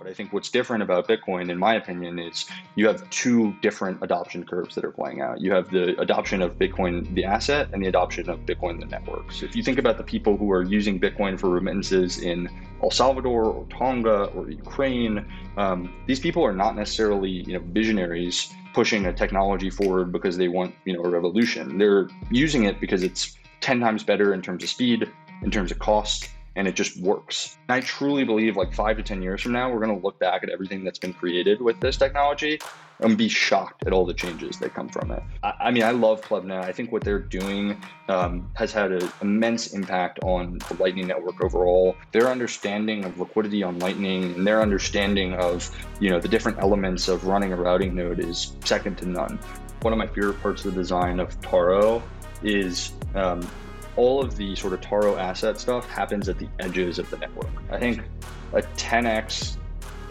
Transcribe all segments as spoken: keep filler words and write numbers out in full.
But I think what's different about Bitcoin, in my opinion, is you have two different adoption curves that are playing out. You have the adoption of Bitcoin, the asset, and the adoption of Bitcoin, the network. So if you think about the people who are using Bitcoin for remittances in El Salvador or Tonga or Ukraine, um, these people are not necessarily, you know, visionaries pushing a technology forward because they want, you know, a revolution. They're using it because it's ten times better in terms of speed, in terms of cost, and it just works. And I truly believe like five to ten years from now, we're gonna look back at everything that's been created with this technology and be shocked at all the changes that come from it. I, I mean, I love Plebnet. I think what they're doing um, has had an immense impact on the Lightning Network overall. Their understanding of liquidity on Lightning and their understanding of, you know, the different elements of running a routing node is second to none. One of my favorite parts of the design of Taro is, um, all of the sort of Taro asset stuff happens at the edges of the network. I think a ten X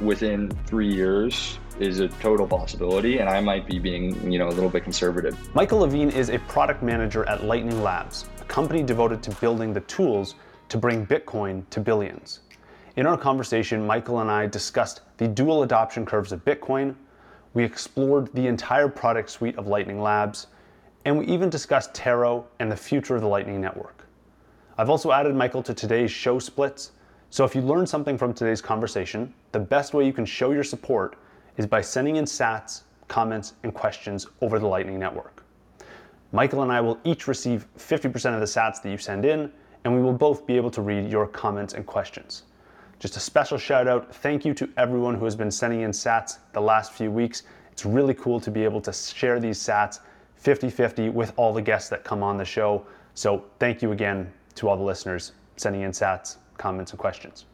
within three years is a total possibility, and I might be being, you know, a little bit conservative. Michael Levin is a product manager at Lightning Labs, a company devoted to building the tools to bring Bitcoin to billions. In our conversation, Michael and I discussed the dual adoption curves of Bitcoin. We explored the entire product suite of Lightning Labs, and we even discussed Taro and the future of the Lightning Network. I've also added Michael to today's show splits, so if you learned something from today's conversation, the best way you can show your support is by sending in sats, comments, and questions over the Lightning Network. Michael and I will each receive fifty percent of the sats that you send in, and we will both be able to read your comments and questions. Just a special shout out, thank you to everyone who has been sending in sats the last few weeks. It's really cool to be able to share these sats fifty-fifty with all the guests that come on the show. So thank you again to all the listeners sending in sats, comments, and questions.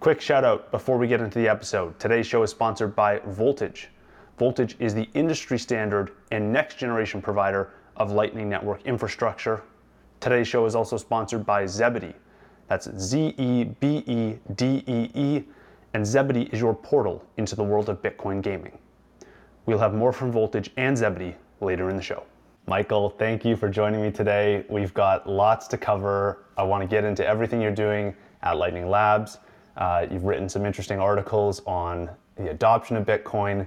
Quick shout out before we get into the episode. Today's show is sponsored by Voltage. Voltage is the industry standard and next generation provider of Lightning Network infrastructure. Today's show is also sponsored by Zebedee. That's Z E B E D E E. And Zebedee is your portal into the world of Bitcoin gaming. We'll have more from Voltage and Zebedee later in the show. Michael, thank you for joining me today. We've got lots to cover. I want to get into everything you're doing at Lightning Labs. Uh, you've written some interesting articles on the adoption of Bitcoin.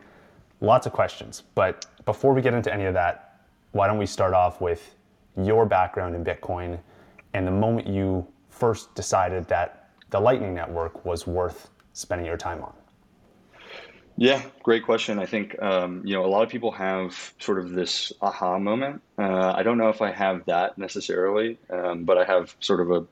Lots of questions. But before we get into any of that, why don't we start off with your background in Bitcoin and the moment you first decided that the Lightning Network was worth spending your time on? Yeah, great question. I think, um, you know, a lot of people have sort of this aha moment. Uh, I don't know if I have that necessarily, um, but I have sort of a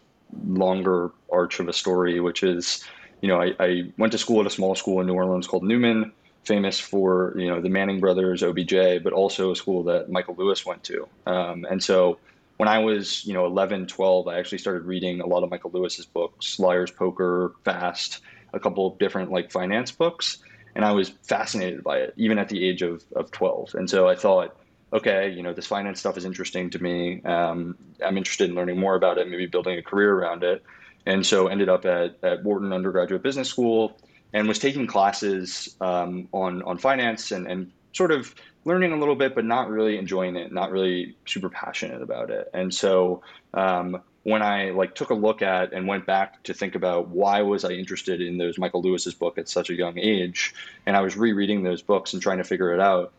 longer arch of a story, which is, you know, I, I went to school at a small school in New Orleans called Newman, famous for, you know, the Manning brothers, O B J, but also a school that Michael Lewis went to. Um, and so when I was, you know, eleven, twelve, I actually started reading a lot of Michael Lewis's books, Liars Poker, Fast, a couple of different like finance books. And I was fascinated by it, even at the age of, of twelve. And so I thought, okay, you know, this finance stuff is interesting to me. Um, I'm interested in learning more about it, maybe building a career around it. And so ended up at, at Wharton Undergraduate Business School and was taking classes um, on, on finance and, and sort of learning a little bit, but not really enjoying it, not really super passionate about it. And so um, when I like took a look at and went back to think about why was I interested in those Michael Lewis's book at such a young age, and I was rereading those books and trying to figure it out,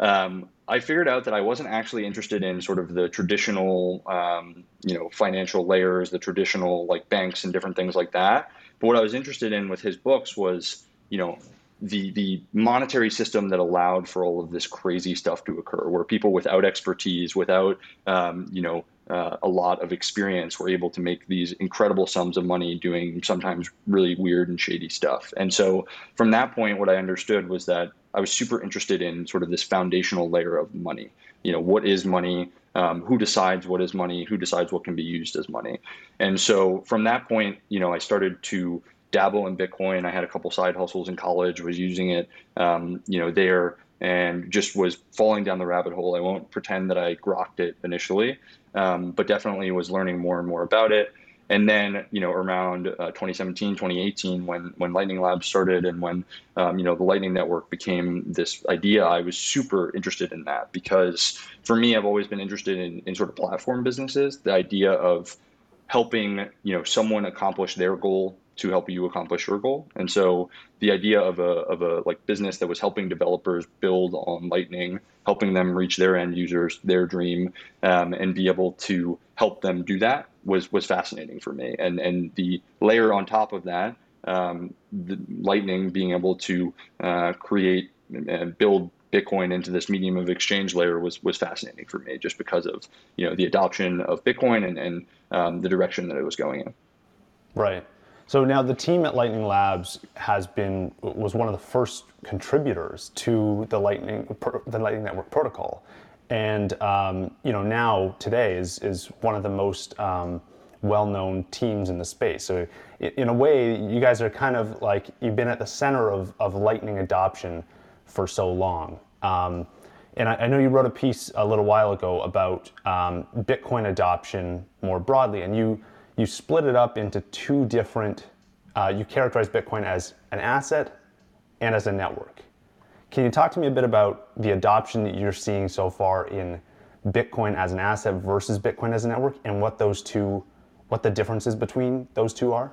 um, I figured out that I wasn't actually interested in sort of the traditional, um, you know, financial layers, the traditional like banks and different things like that. But what I was interested in with his books was, you know, the the monetary system that allowed for all of this crazy stuff to occur, where people without expertise, without, um, you know, Uh, a lot of experience were able to make these incredible sums of money doing sometimes really weird and shady stuff. And so from that point, what I understood was that I was super interested in sort of this foundational layer of money. You know, what is money? Um, who decides what is money? Who decides what can be used as money? And so from that point, you know, I started to dabble in Bitcoin. I had a couple side hustles in college, was using it, um, you know, there, and just was falling down the rabbit hole. I won't pretend that I grokked it initially, um, but definitely was learning more and more about it. And then, you know, around uh, twenty seventeen, twenty eighteen, when when Lightning Labs started and when, um, you know, the Lightning Network became this idea, I was super interested in that because for me, I've always been interested in, in sort of platform businesses, the idea of helping, you know, someone accomplish their goal to help you accomplish your goal. And so the idea of a of a like business that was helping developers build on Lightning, helping them reach their end users, their dream, um, and be able to help them do that was was fascinating for me. And and the layer on top of that, um, the Lightning being able to uh, create and build Bitcoin into this medium of exchange layer was was fascinating for me, just because of you know the adoption of Bitcoin and and um, the direction that it was going in. Right. So now the team at Lightning Labs has been was one of the first contributors to the Lightning the Lightning Network protocol, and um, you know now today is is one of the most um, well-known teams in the space. So in a way, you guys are kind of like you've been at the center of of Lightning adoption for so long. Um, and I, I know you wrote a piece a little while ago about um, Bitcoin adoption more broadly, and you you split it up into two different, uh, you characterize Bitcoin as an asset and as a network. Can you talk to me a bit about the adoption that you're seeing so far in Bitcoin as an asset versus Bitcoin as a network, and what those two, what the differences between those two are?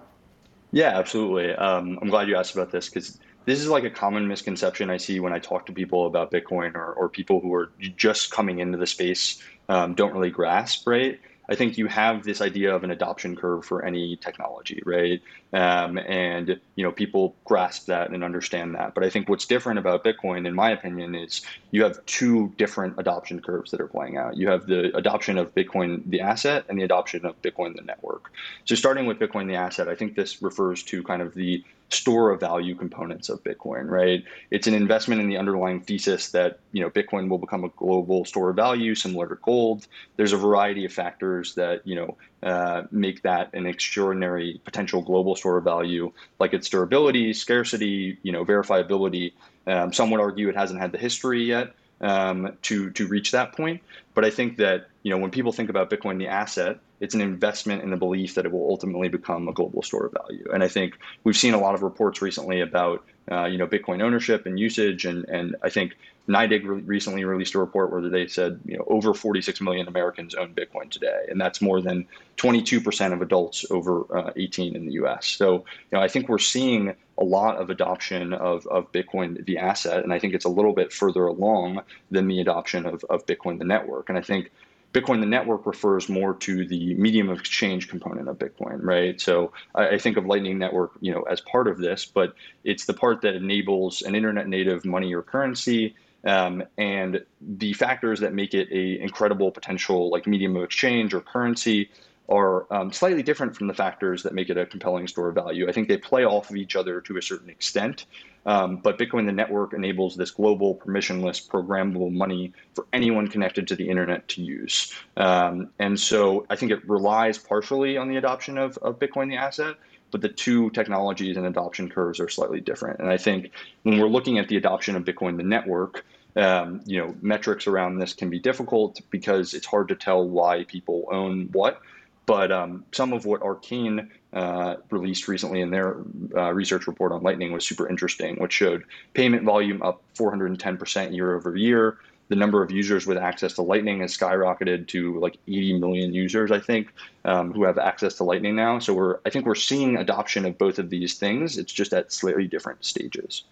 Yeah, absolutely. Um, I'm glad you asked about this, because this is like a common misconception I see when I talk to people about Bitcoin, or, or people who are just coming into the space, um, don't really grasp, right? I think you have this idea of an adoption curve for any technology, right? Um, and, you know, people grasp that and understand that. But I think what's different about Bitcoin, in my opinion, is you have two different adoption curves that are playing out. You have the adoption of Bitcoin, the asset, and the adoption of Bitcoin, the network. So starting with Bitcoin, the asset, I think this refers to kind of the store of value components of Bitcoin, right? It's an investment in the underlying thesis that, you know, Bitcoin will become a global store of value similar to gold. There's a variety of factors that, you know, uh, make that an extraordinary potential global store of value, like its durability, scarcity, you know, verifiability. Um, some would argue it hasn't had the history yet um, to, to reach that point. But I think that, you know, when people think about Bitcoin, the asset, it's an investment in the belief that it will ultimately become a global store of value. And I think we've seen a lot of reports recently about, uh, you know, Bitcoin ownership and usage. And, and I think NYDIG re- recently released a report where they said, you know, over forty-six million Americans own Bitcoin today. And that's more than twenty-two percent of adults over uh, eighteen in the U S. So, you know, I think we're seeing a lot of adoption of, of Bitcoin, the asset. And I think it's a little bit further along than the adoption of, of Bitcoin, the network. And I think Bitcoin, the network, refers more to the medium of exchange component of Bitcoin, right? So I, I think of Lightning Network, you know, as part of this, but it's the part that enables an internet native money or currency, um, and the factors that make it a incredible potential like medium of exchange or currency are um, slightly different from the factors that make it a compelling store of value. I think they play off of each other to a certain extent, um, but Bitcoin, the network, enables this global, permissionless, programmable money for anyone connected to the internet to use. Um, and so I think it relies partially on the adoption of, of Bitcoin, the asset, but the two technologies and adoption curves are slightly different. And I think when we're looking at the adoption of Bitcoin, the network, Um, you know, metrics around this can be difficult because it's hard to tell why people own what. But um, some of what Arcane uh, released recently in their uh, research report on Lightning was super interesting, which showed payment volume up four hundred ten percent year over year. The number of users with access to Lightning has skyrocketed to like eighty million users, I think, um, who have access to Lightning now. So we're, I think we're seeing adoption of both of these things. It's just at slightly different stages.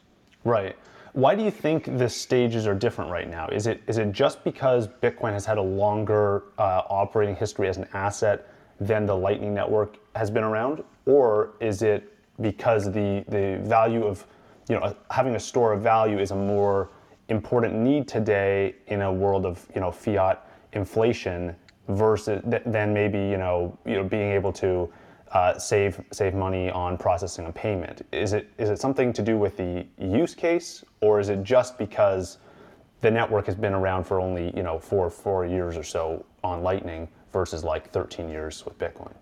Right. Why do you think the stages are different right now? Is it is it just because Bitcoin has had a longer uh, operating history as an asset than the Lightning Network has been around? Or is it because the the value of, you know, having a store of value is a more important need today in a world of, you know, fiat inflation versus th- than maybe, you know, you know, being able to uh, save save money on processing a payment? Is it is it something to do with the use case, or is it just because the network has been around for only, you know, four four years or so on Lightning versus like thirteen years with Bitcoin?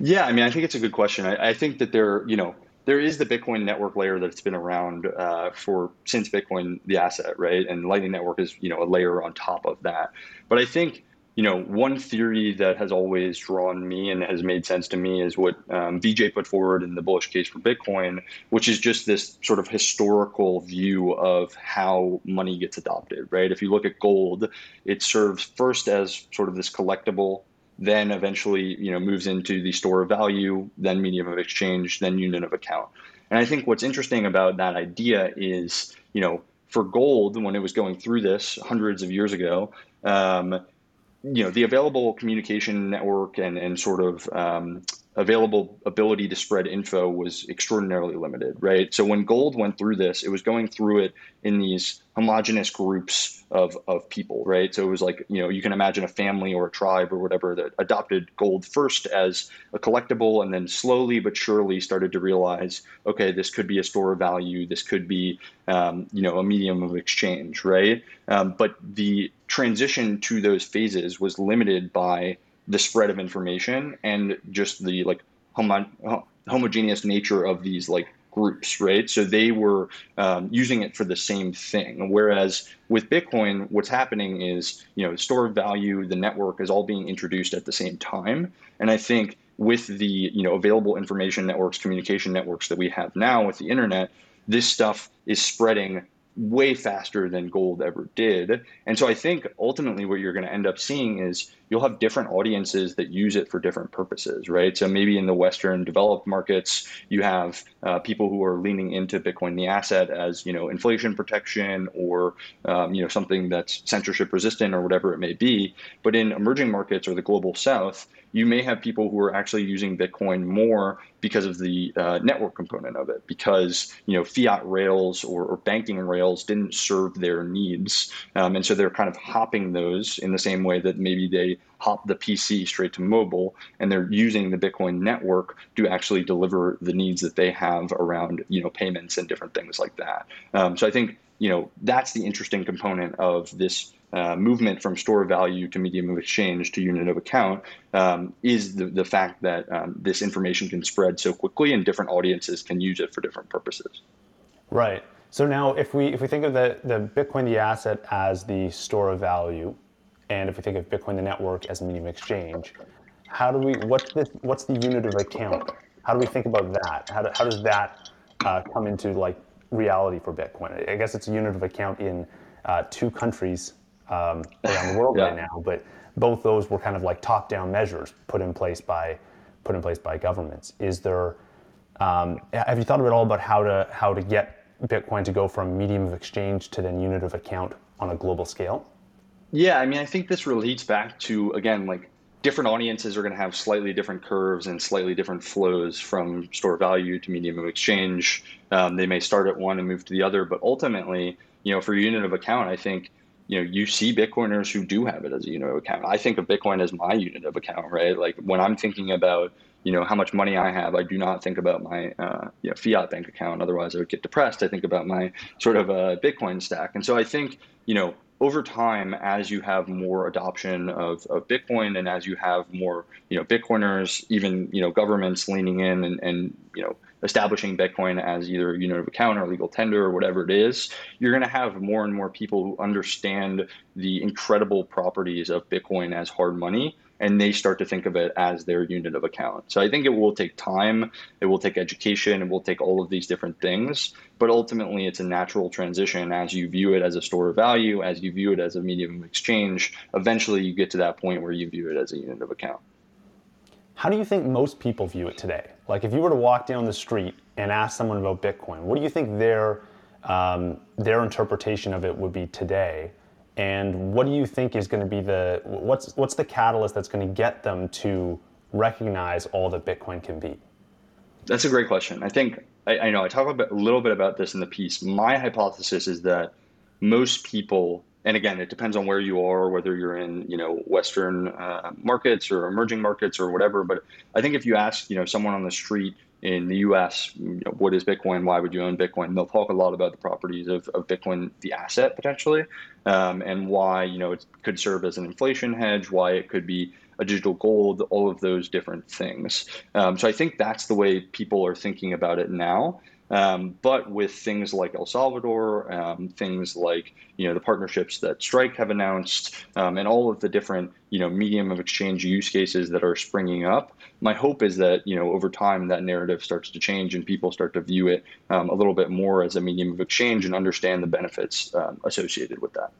Yeah, I mean, I think it's a good question. I, I think that there, you know, there is the Bitcoin network layer that's been around uh, for since Bitcoin, the asset, right? And Lightning Network is, you know, a layer on top of that. But I think, you know, one theory that has always drawn me and has made sense to me is what um, Vijay put forward in the bullish case for Bitcoin, which is just this sort of historical view of how money gets adopted, right? If you look at gold, it serves first as sort of this collectible then eventually, you know, moves into the store of value, then medium of exchange, then unit of account. And I think what's interesting about that idea is, you know, for gold, when it was going through this hundreds of years ago, um, you know, the available communication network and, and sort of um, available ability to spread info was extraordinarily limited, right? So when gold went through this, it was going through it in these homogenous groups of, of people, right? So it was like, you know, you can imagine a family or a tribe or whatever that adopted gold first as a collectible and then slowly but surely started to realize, okay, this could be a store of value. This could be, um, you know, a medium of exchange, right? Um, but the transition to those phases was limited by the spread of information and just the like homo- homogeneous nature of these like groups, right? So they were um, using it for the same thing. Whereas with Bitcoin, what's happening is, you know, store of value, the network is all being introduced at the same time. And I think with the, you know, available information networks, communication networks that we have now with the internet, this stuff is spreading way faster than gold ever did. And so I think ultimately what you're going to end up seeing is you'll have different audiences that use it for different purposes, right? So maybe in the Western developed markets, you have uh, people who are leaning into Bitcoin the asset as, you know, inflation protection or, um, you know, something that's censorship resistant or whatever it may be. But in emerging markets or the global South, you may have people who are actually using Bitcoin more because of the uh, network component of it, because, you know, fiat rails or, or banking rails didn't serve their needs. Um, and so they're kind of hopping those in the same way that maybe they hop the P C straight to mobile, and they're using the Bitcoin network to actually deliver the needs that they have around, you know, payments and different things like that. Um, so I think, you know, that's the interesting component of this Uh, movement from store of value to medium of exchange to unit of account um, is the, the fact that um, this information can spread so quickly and different audiences can use it for different purposes. Right. So now if we if we think of the, the Bitcoin, the asset as the store of value, and if we think of Bitcoin, the network as medium of exchange, how do we, what's the, what's the unit of account? How do we think about that? How, do, how does that uh, come into like reality for Bitcoin? I guess it's a unit of account in uh, two countries Um, around the world yeah. right now, but both those were kind of like top-down measures put in place by put in place by governments. Is there? Um, have you thought at all about how to how to get Bitcoin to go from medium of exchange to then unit of account on a global scale? Yeah, I mean, I think this relates back to again like. Different audiences are going to have slightly different curves and slightly different flows from store value to medium of exchange. Um, they may start at one and move to the other, but ultimately, you know, for unit of account, I think. You know, you see Bitcoiners who do have it as a unit of account. I think of Bitcoin as my unit of account, right? Like when I'm thinking about, you know, how much money I have, I do not think about my uh, you know, fiat bank account. Otherwise, I would get depressed. I think about my sort of uh, Bitcoin stack. And so I think, you know, over time, as you have more adoption of, of Bitcoin and as you have more, you know, Bitcoiners, even, you know, governments leaning in and, and you know, establishing Bitcoin as either a unit of account or legal tender or whatever it is, you're going to have more and more people who understand the incredible properties of Bitcoin as hard money, and they start to think of it as their unit of account. So I think it will take time, it will take education, it will take all of these different things, but ultimately it's a natural transition as you view it as a store of value, as you view it as a medium of exchange, eventually you get to that point where you view it as a unit of account. How do you think most people view it today? Like if you were to walk down the street and ask someone about Bitcoin, what do you think their um, their interpretation of it would be today? And what do you think is going to be the, what's what's the catalyst that's going to get them to recognize all that Bitcoin can be? That's a great question. I think, I, I know I talk a, bit, a little bit about this in the piece. My hypothesis is that most people, and again, it depends on where you are, whether you're in, you know, Western uh, markets or emerging markets or whatever. But I think if you ask, you know, someone on the street in the U S, you know, what is Bitcoin? Why would you own Bitcoin? They'll talk a lot about the properties of, of Bitcoin, the asset potentially, um, and why, you know, it could serve as an inflation hedge, why it could be a digital gold, all of those different things. Um, so I think that's the way people are thinking about it now. Um, but with things like El Salvador, um, things like, you know, the partnerships that Strike have announced, um, and all of the different, you know, medium of exchange use cases that are springing up, my hope is that, you know, over time that narrative starts to change and people start to view it um, a little bit more as a medium of exchange and understand the benefits um, associated with that.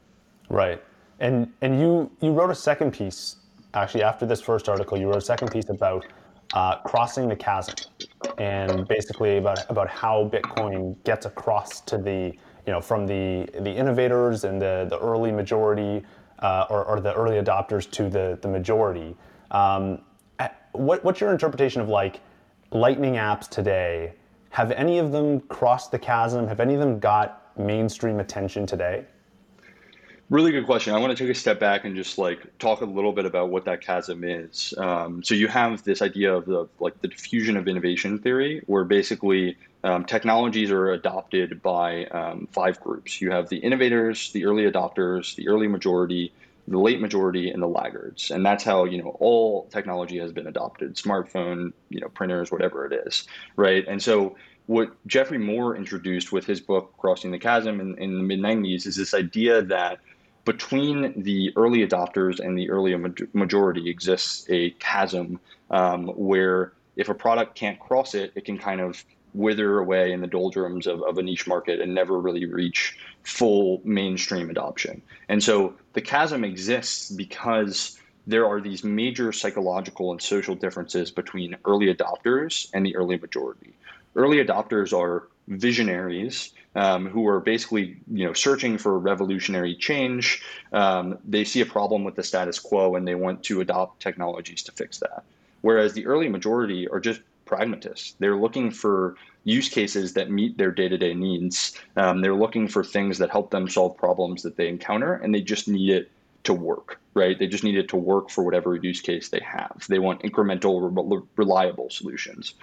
Right. And and you, you wrote a second piece actually after this first article, you wrote a second piece about uh, crossing the chasm, and basically about about how Bitcoin gets across to the, you know, from the the innovators and the the early majority uh, or, or the early adopters to the the majority. Um, what what's your interpretation of like Lightning apps today? Have any of them crossed the chasm? Have any of them got mainstream attention today? Really good question. I want to take a step back and just like talk a little bit about what that chasm is. Um, so you have this idea of the like the diffusion of innovation theory, where basically um, technologies are adopted by um, five groups. You have the innovators, the early adopters, the early majority, the late majority, and the laggards. And that's how, you know, all technology has been adopted: smartphone, you know, printers, whatever it is, right? And so what Geoffrey Moore introduced with his book Crossing the Chasm in, in the mid nineties is this idea that between the early adopters and the early majority exists a chasm um, where if a product can't cross it, it can kind of wither away in the doldrums of, of a niche market and never really reach full mainstream adoption. And so the chasm exists because there are these major psychological and social differences between early adopters and the early majority. Early adopters are visionaries um, who are basically, you know, searching for revolutionary change. Um, they see a problem with the status quo and they want to adopt technologies to fix that. Whereas the early majority are just pragmatists. They're looking for use cases that meet their day-to-day needs. Um, they're looking for things that help them solve problems that they encounter, and they just need it to work, right? They just need it to work for whatever use case they have. They want incremental, re- reliable solutions.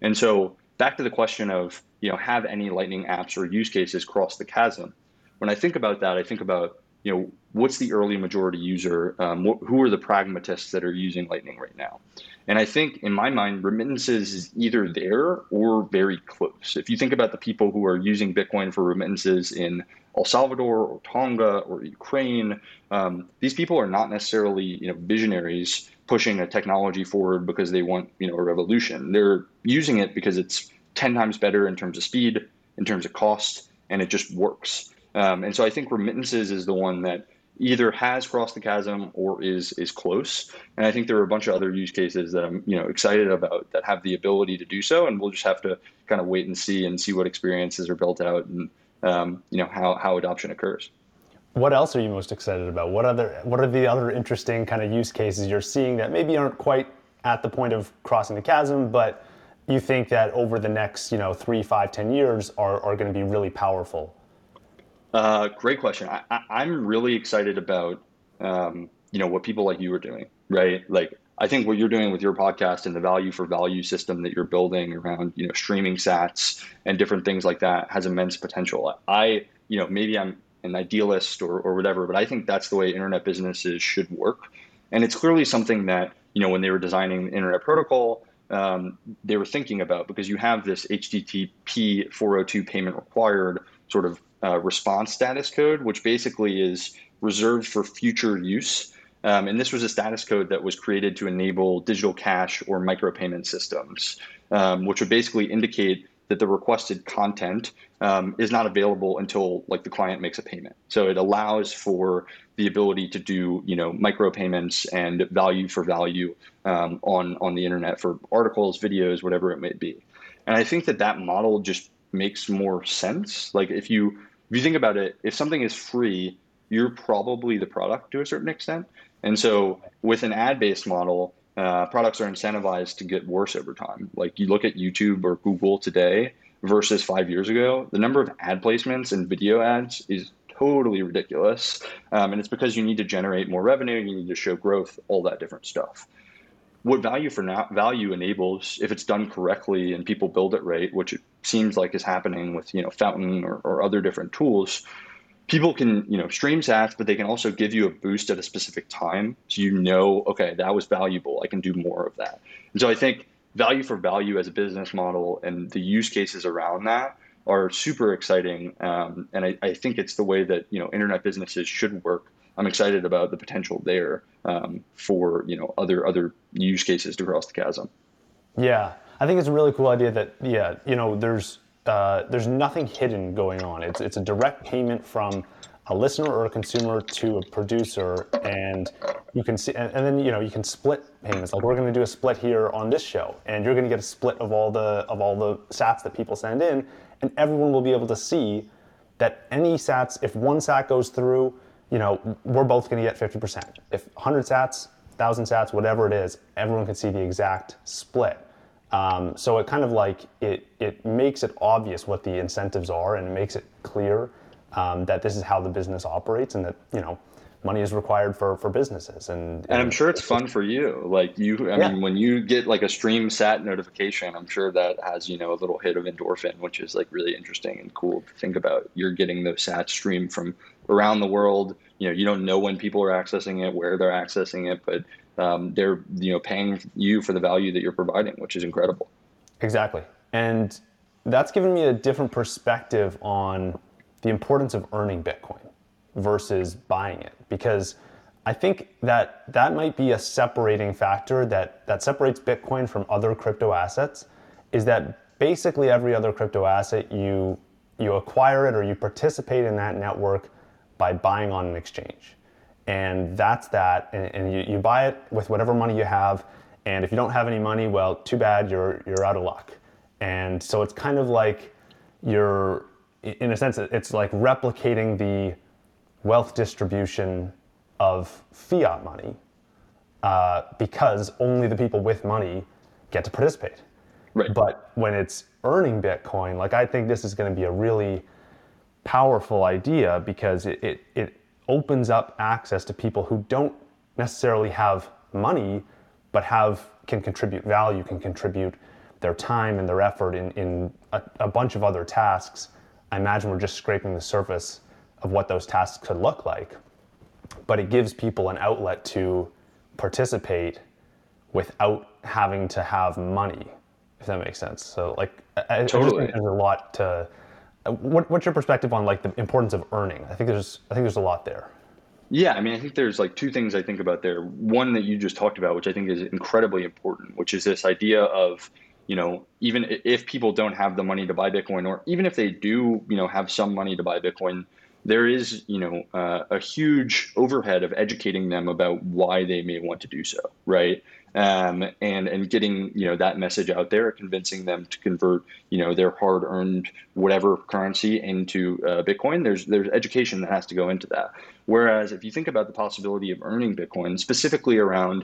And so back to the question of, you know, have any Lightning apps or use cases cross the chasm? When I think about that, I think about, you know, what's the early majority user? Um, wh- who are the pragmatists that are using Lightning right now? And I think in my mind, remittances is either there or very close. If you think about the people who are using Bitcoin for remittances in El Salvador or Tonga or Ukraine, um, these people are not necessarily, you know, visionaries pushing a technology forward because they want, you know, a revolution. They're using it because it's ten times better in terms of speed, in terms of cost, and it just works. Um, and so I think remittances is the one that either has crossed the chasm or is is close. And I think there are a bunch of other use cases that I'm, you know, excited about that have the ability to do so. And we'll just have to kind of wait and see and see what experiences are built out and, um, you know, how, how adoption occurs. What else are you most excited about? What other what are the other interesting kind of use cases you're seeing that maybe aren't quite at the point of crossing the chasm, but you think that over the next, you know, three, five, ten years are, are going to be really powerful? Uh, great question. I, I, I'm really excited about, um, you know, what people like you are doing, right? Like, I think what you're doing with your podcast and the value for value system that you're building around, you know, streaming sats and different things like that has immense potential. I, you know, maybe I'm an idealist or, or whatever, but I think that's the way internet businesses should work. And it's clearly something that, you know, when they were designing the internet protocol, um, they were thinking about, because you have this H T T P four oh two payment required sort of uh, response status code, which basically is reserved for future use. Um, and this was a status code that was created to enable digital cash or micropayment systems, um, which would basically indicate that the requested content um, is not available until like the client makes a payment. So it allows for the ability to do, you know, micropayments and value for value um, on, on the internet for articles, videos, whatever it may be. And I think that that model just makes more sense. Like if you, if you think about it, if something is free, you're probably the product to a certain extent. And so with an ad-based model, Uh, products are incentivized to get worse over time. Like you look at YouTube or Google today versus five years ago, the number of ad placements and video ads is totally ridiculous. Um, and it's because you need to generate more revenue, you need to show growth, all that different stuff. What value for now, value enables, if it's done correctly and people build it right, which it seems like is happening with, you know, Fountain or, or other different tools, people can, you know, stream sats, but they can also give you a boost at a specific time. So you know, okay, that was valuable. I can do more of that. And so I think value for value as a business model and the use cases around that are super exciting. Um, and I, I think it's the way that, you know, internet businesses should work. I'm excited about the potential there um, for, you know, other other use cases to cross the chasm. Yeah, I think it's a really cool idea that, yeah, you know, there's, Uh, there's nothing hidden going on. It's it's a direct payment from a listener or a consumer to a producer, and you can see, and, and then you know you can split payments. Like we're going to do a split here on this show, and you're going to get a split of all the of all the sats that people send in, and everyone will be able to see that any sats, if one sat goes through, you know we're both going to get fifty percent. If one hundred sats, one thousand sats, whatever it is, everyone can see the exact split. Um, so it kind of like it it makes it obvious what the incentives are, and it makes it clear um, that this is how the business operates, and that you know money is required for for businesses. And, and, and I'm sure it's, it's fun for you. Like you, I yeah. mean, when you get like a stream sat notification, I'm sure that has you know a little hit of endorphin, which is like really interesting and cool to think about. You're getting those sats streamed from around the world. You know, you don't know when people are accessing it, where they're accessing it, but Um, they're you know paying you for the value that you're providing, which is incredible. Exactly, and that's given me a different perspective on the importance of earning Bitcoin versus buying it, because I think that that might be a separating factor that that separates Bitcoin from other crypto assets, is that basically every other crypto asset you you acquire it or you participate in that network by buying on an exchange. And that's that, and, and you, you buy it with whatever money you have, and if you don't have any money, well, too bad, you're you're out of luck. And so it's kind of like you're, in a sense, it's like replicating the wealth distribution of fiat money, uh, because only the people with money get to participate. Right. But when it's earning Bitcoin, like I think this is gonna be a really powerful idea, because it it, it opens up access to people who don't necessarily have money, but have can contribute value, can contribute their time and their effort in, in a, a bunch of other tasks. I imagine we're just scraping the surface of what those tasks could look like, but it gives people an outlet to participate without having to have money, if that makes sense. So like, I, totally. I just think there's a lot to... What, what's your perspective on like the importance of earning? I think there's I think there's a lot there. Yeah, I mean, I think there's like two things I think about there. One that you just talked about, which I think is incredibly important, which is this idea of, you know, even if people don't have the money to buy Bitcoin, or even if they do, you know, have some money to buy Bitcoin, there is, you know, uh, a huge overhead of educating them about why they may want to do so, right? Um, and and getting you know that message out there, convincing them to convert you know their hard-earned whatever currency into uh, Bitcoin. There's there's education that has to go into that. Whereas if you think about the possibility of earning Bitcoin, specifically around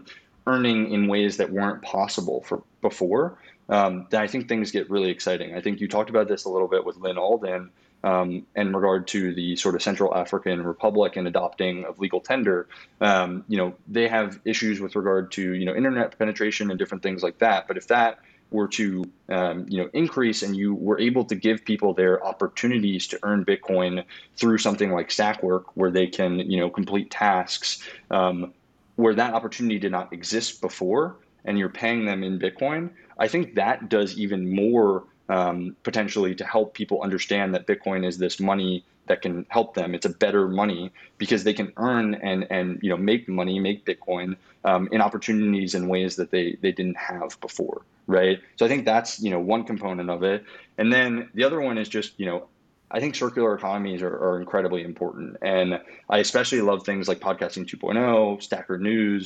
earning in ways that weren't possible for before, um, then I think things get really exciting. I think you talked about this a little bit with Lynn Alden. Um, in regard to the sort of Central African Republic and adopting of legal tender, um, you know, they have issues with regard to, you know, internet penetration and different things like that. But if that were to, um, you know, increase and you were able to give people their opportunities to earn Bitcoin through something like Stackwork, where they can, you know, complete tasks um, where that opportunity did not exist before, and you're paying them in Bitcoin, I think that does even more Um, potentially to help people understand that Bitcoin is this money that can help them. It's a better money because they can earn and and you know make money, make Bitcoin um, in opportunities in ways that they they didn't have before, right? So I think that's you know one component of it, and then the other one is just you know I think circular economies are, are incredibly important, and I especially love things like Podcasting two point oh, Stacker News,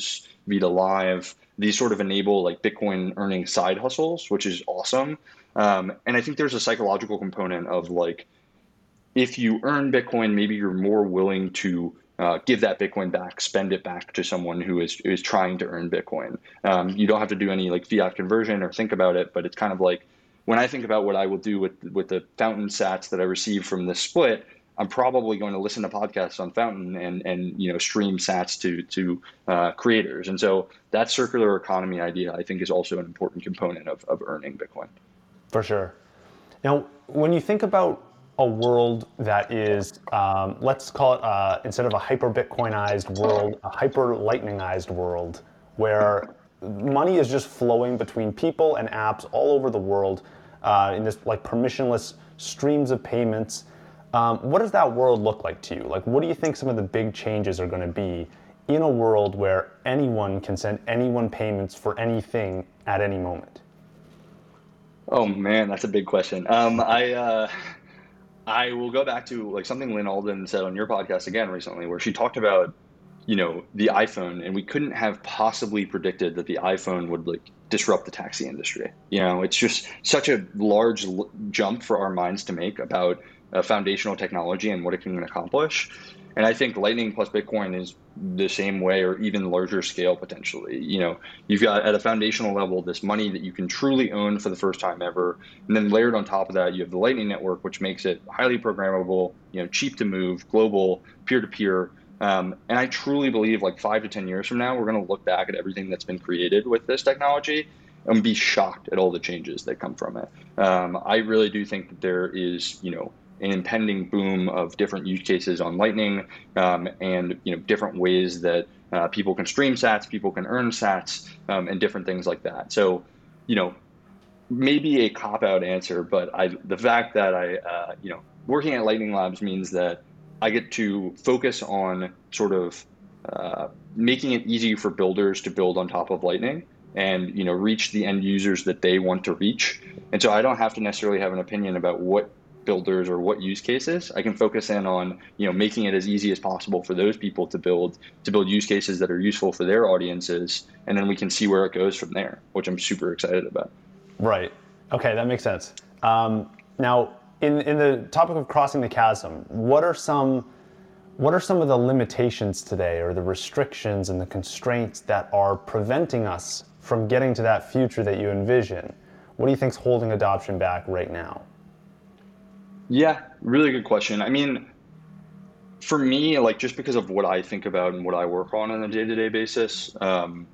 Vita Live. These sort of enable like Bitcoin earning side hustles, which is awesome. Um, and I think there's a psychological component of like, if you earn Bitcoin, maybe you're more willing to uh, give that Bitcoin back, spend it back to someone who is is trying to earn Bitcoin. Um, you don't have to do any like fiat conversion or think about it, but it's kind of like, when I think about what I will do with, with the Fountain sats that I receive from this split, I'm probably going to listen to podcasts on Fountain and, and you know stream sats to to uh, creators. And so that circular economy idea, I think, is also an important component of, of earning Bitcoin. For sure. Now, when you think about a world that is, um, let's call it, uh, instead of a hyper-Bitcoinized world, a hyper-Lightningized world, where money is just flowing between people and apps all over the world uh, in this like permissionless streams of payments, um, what does that world look like to you? Like, what do you think some of the big changes are going to be in a world where anyone can send anyone payments for anything at any moment? Oh man, that's a big question. Um, I uh, I will go back to like something Lynn Alden said on your podcast again recently, where she talked about, you know, the iPhone, and we couldn't have possibly predicted that the iPhone would like disrupt the taxi industry. You know, it's just such a large l- jump for our minds to make about uh, foundational technology and what it can accomplish. And I think Lightning plus Bitcoin is the same way, or even larger scale potentially. You know, you've got at a foundational level this money that you can truly own for the first time ever, and then layered on top of that, you have the Lightning Network, which makes it highly programmable, you know, cheap to move, global, peer-to-peer. Um, and I truly believe, like five to ten years from now, we're going to look back at everything that's been created with this technology and be shocked at all the changes that come from it. Um, I really do think that there is, you know, an impending boom of different use cases on Lightning, um, and you know, different ways that uh, people can stream sats, people can earn sats, um, and different things like that. So, you know, maybe a cop-out answer, but I, the fact that I, uh, you know, working at Lightning Labs means that I get to focus on sort of uh, making it easy for builders to build on top of Lightning, and you know, reach the end users that they want to reach. And so I don't have to necessarily have an opinion about what builders or what use cases. I can focus in on, you know, making it as easy as possible for those people to build to build use cases that are useful for their audiences, and then we can see where it goes from there, which I'm super excited about. Right. Okay, that makes sense. Um, now, in in the topic of crossing the chasm, what are some what are some of the limitations today, or the restrictions and the constraints that are preventing us from getting to that future that you envision? What do you think's holding adoption back right now? Yeah, really good question. I mean, for me, like just because of what I think about and what I work on on a day-to-day basis, um,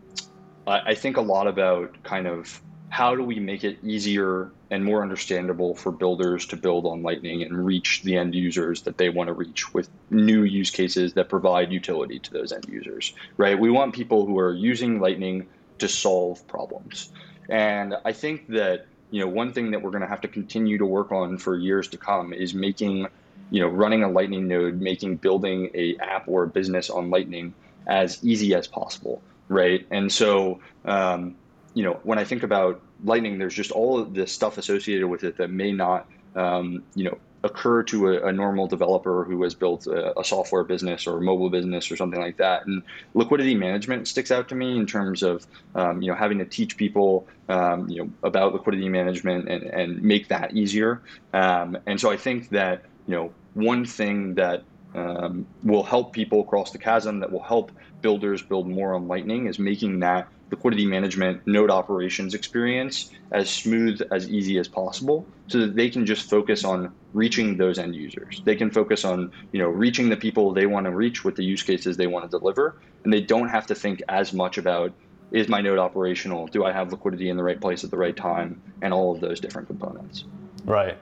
I, I think a lot about kind of how do we make it easier and more understandable for builders to build on Lightning and reach the end users that they want to reach with new use cases that provide utility to those end users, right? We want people who are using Lightning to solve problems. And I think that, you know, one thing that we're going to have to continue to work on for years to come is making, you know, running a Lightning node, making building a app or a business on Lightning as easy as possible, right? And so, um, you know, when I think about Lightning, there's just all of this stuff associated with it that may not, um, you know, occur to a, a normal developer who has built a, a software business or a mobile business or something like that. And liquidity management sticks out to me in terms of, um, you know, having to teach people, um, you know, about liquidity management and, and make that easier. Um, and so I think that, you know, one thing that um, will help people cross the chasm, that will help builders build more on Lightning, is making that liquidity management, node operations experience as smooth, as easy as possible, so that they can just focus on reaching those end users. They can focus on, you know, reaching the people they want to reach with the use cases they want to deliver, and they don't have to think as much about, is my node operational? Do I have liquidity in the right place at the right time? And all of those different components. Right.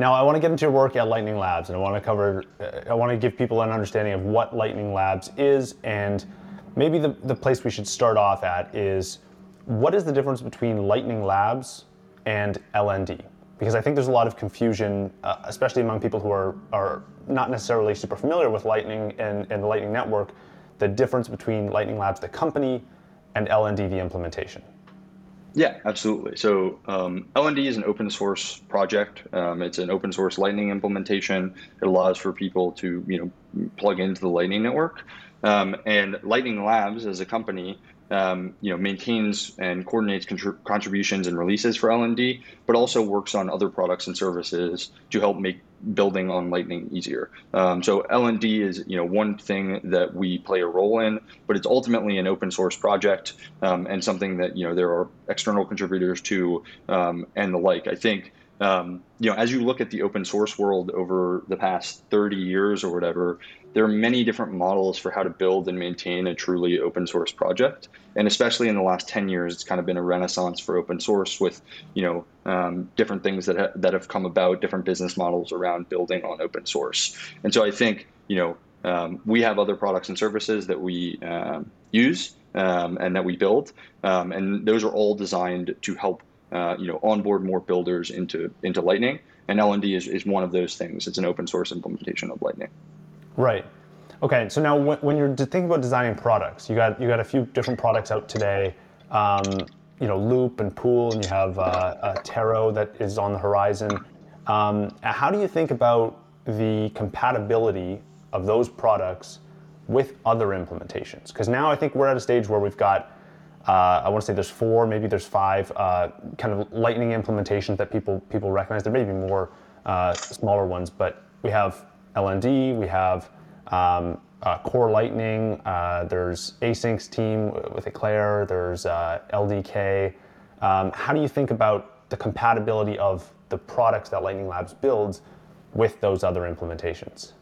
Now, I want to get into your work at Lightning Labs, and I want to cover, I want to give people an understanding of what Lightning Labs is, and maybe the, the place we should start off at is, what is the difference between Lightning Labs and L N D? Because I think there's a lot of confusion, uh, especially among people who are, are not necessarily super familiar with Lightning and, and the Lightning Network, the difference between Lightning Labs, the company, and L N D, the implementation. Yeah, absolutely. So um, L N D is an open source project. Um, it's an open source Lightning implementation. It allows for people to, you know, plug into the Lightning Network. Um, and Lightning Labs as a company, um, you know, maintains and coordinates contr- contributions and releases for L N D, but also works on other products and services to help make building on Lightning easier. Um, so L N D is, you know, one thing that we play a role in, but it's ultimately an open source project, um, and something that, you know, there are external contributors to, um, and the like. I think, um, you know, as you look at the open source world over the past thirty years or whatever, there are many different models for how to build and maintain a truly open source project. And especially in the last ten years, it's kind of been a renaissance for open source with, you know, um, different things that, ha- that have come about, different business models around building on open source. And so I think, you know, um, we have other products and services that we um, use um, and that we build. Um, and those are all designed to help, uh, you know, onboard more builders into, into Lightning. And L N D is, is one of those things. It's an open source implementation of Lightning. Right. Okay. So now, when you're thinking about designing products, you got you got a few different products out today. Um, you know, Loop and Pool, and you have uh, a Taro that is on the horizon. Um, how do you think about the compatibility of those products with other implementations? Because now I think we're at a stage where we've got, uh, I want to say there's four, maybe there's five uh, kind of Lightning implementations that people people recognize. There may be more uh, smaller ones, but we have L N D, we have um, uh, Core Lightning, uh, there's Async's team with Eclair, there's uh, L D K. Um, how do you think about the compatibility of the products that Lightning Labs builds with those other implementations?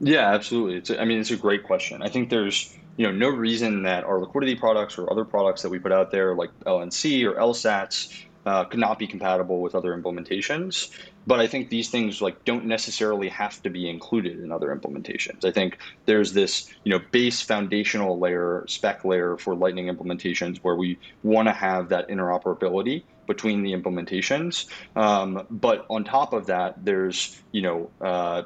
Yeah, absolutely. It's a, I mean, it's a great question. I think there's, you know, no reason that our liquidity products or other products that we put out there, like L N C or L SATs, uh, could not be compatible with other implementations. But I think these things like don't necessarily have to be included in other implementations. I think there's this, you know, base foundational layer, spec layer for Lightning implementations where we want to have that interoperability between the implementations. Um, but on top of that, there's, you know, uh,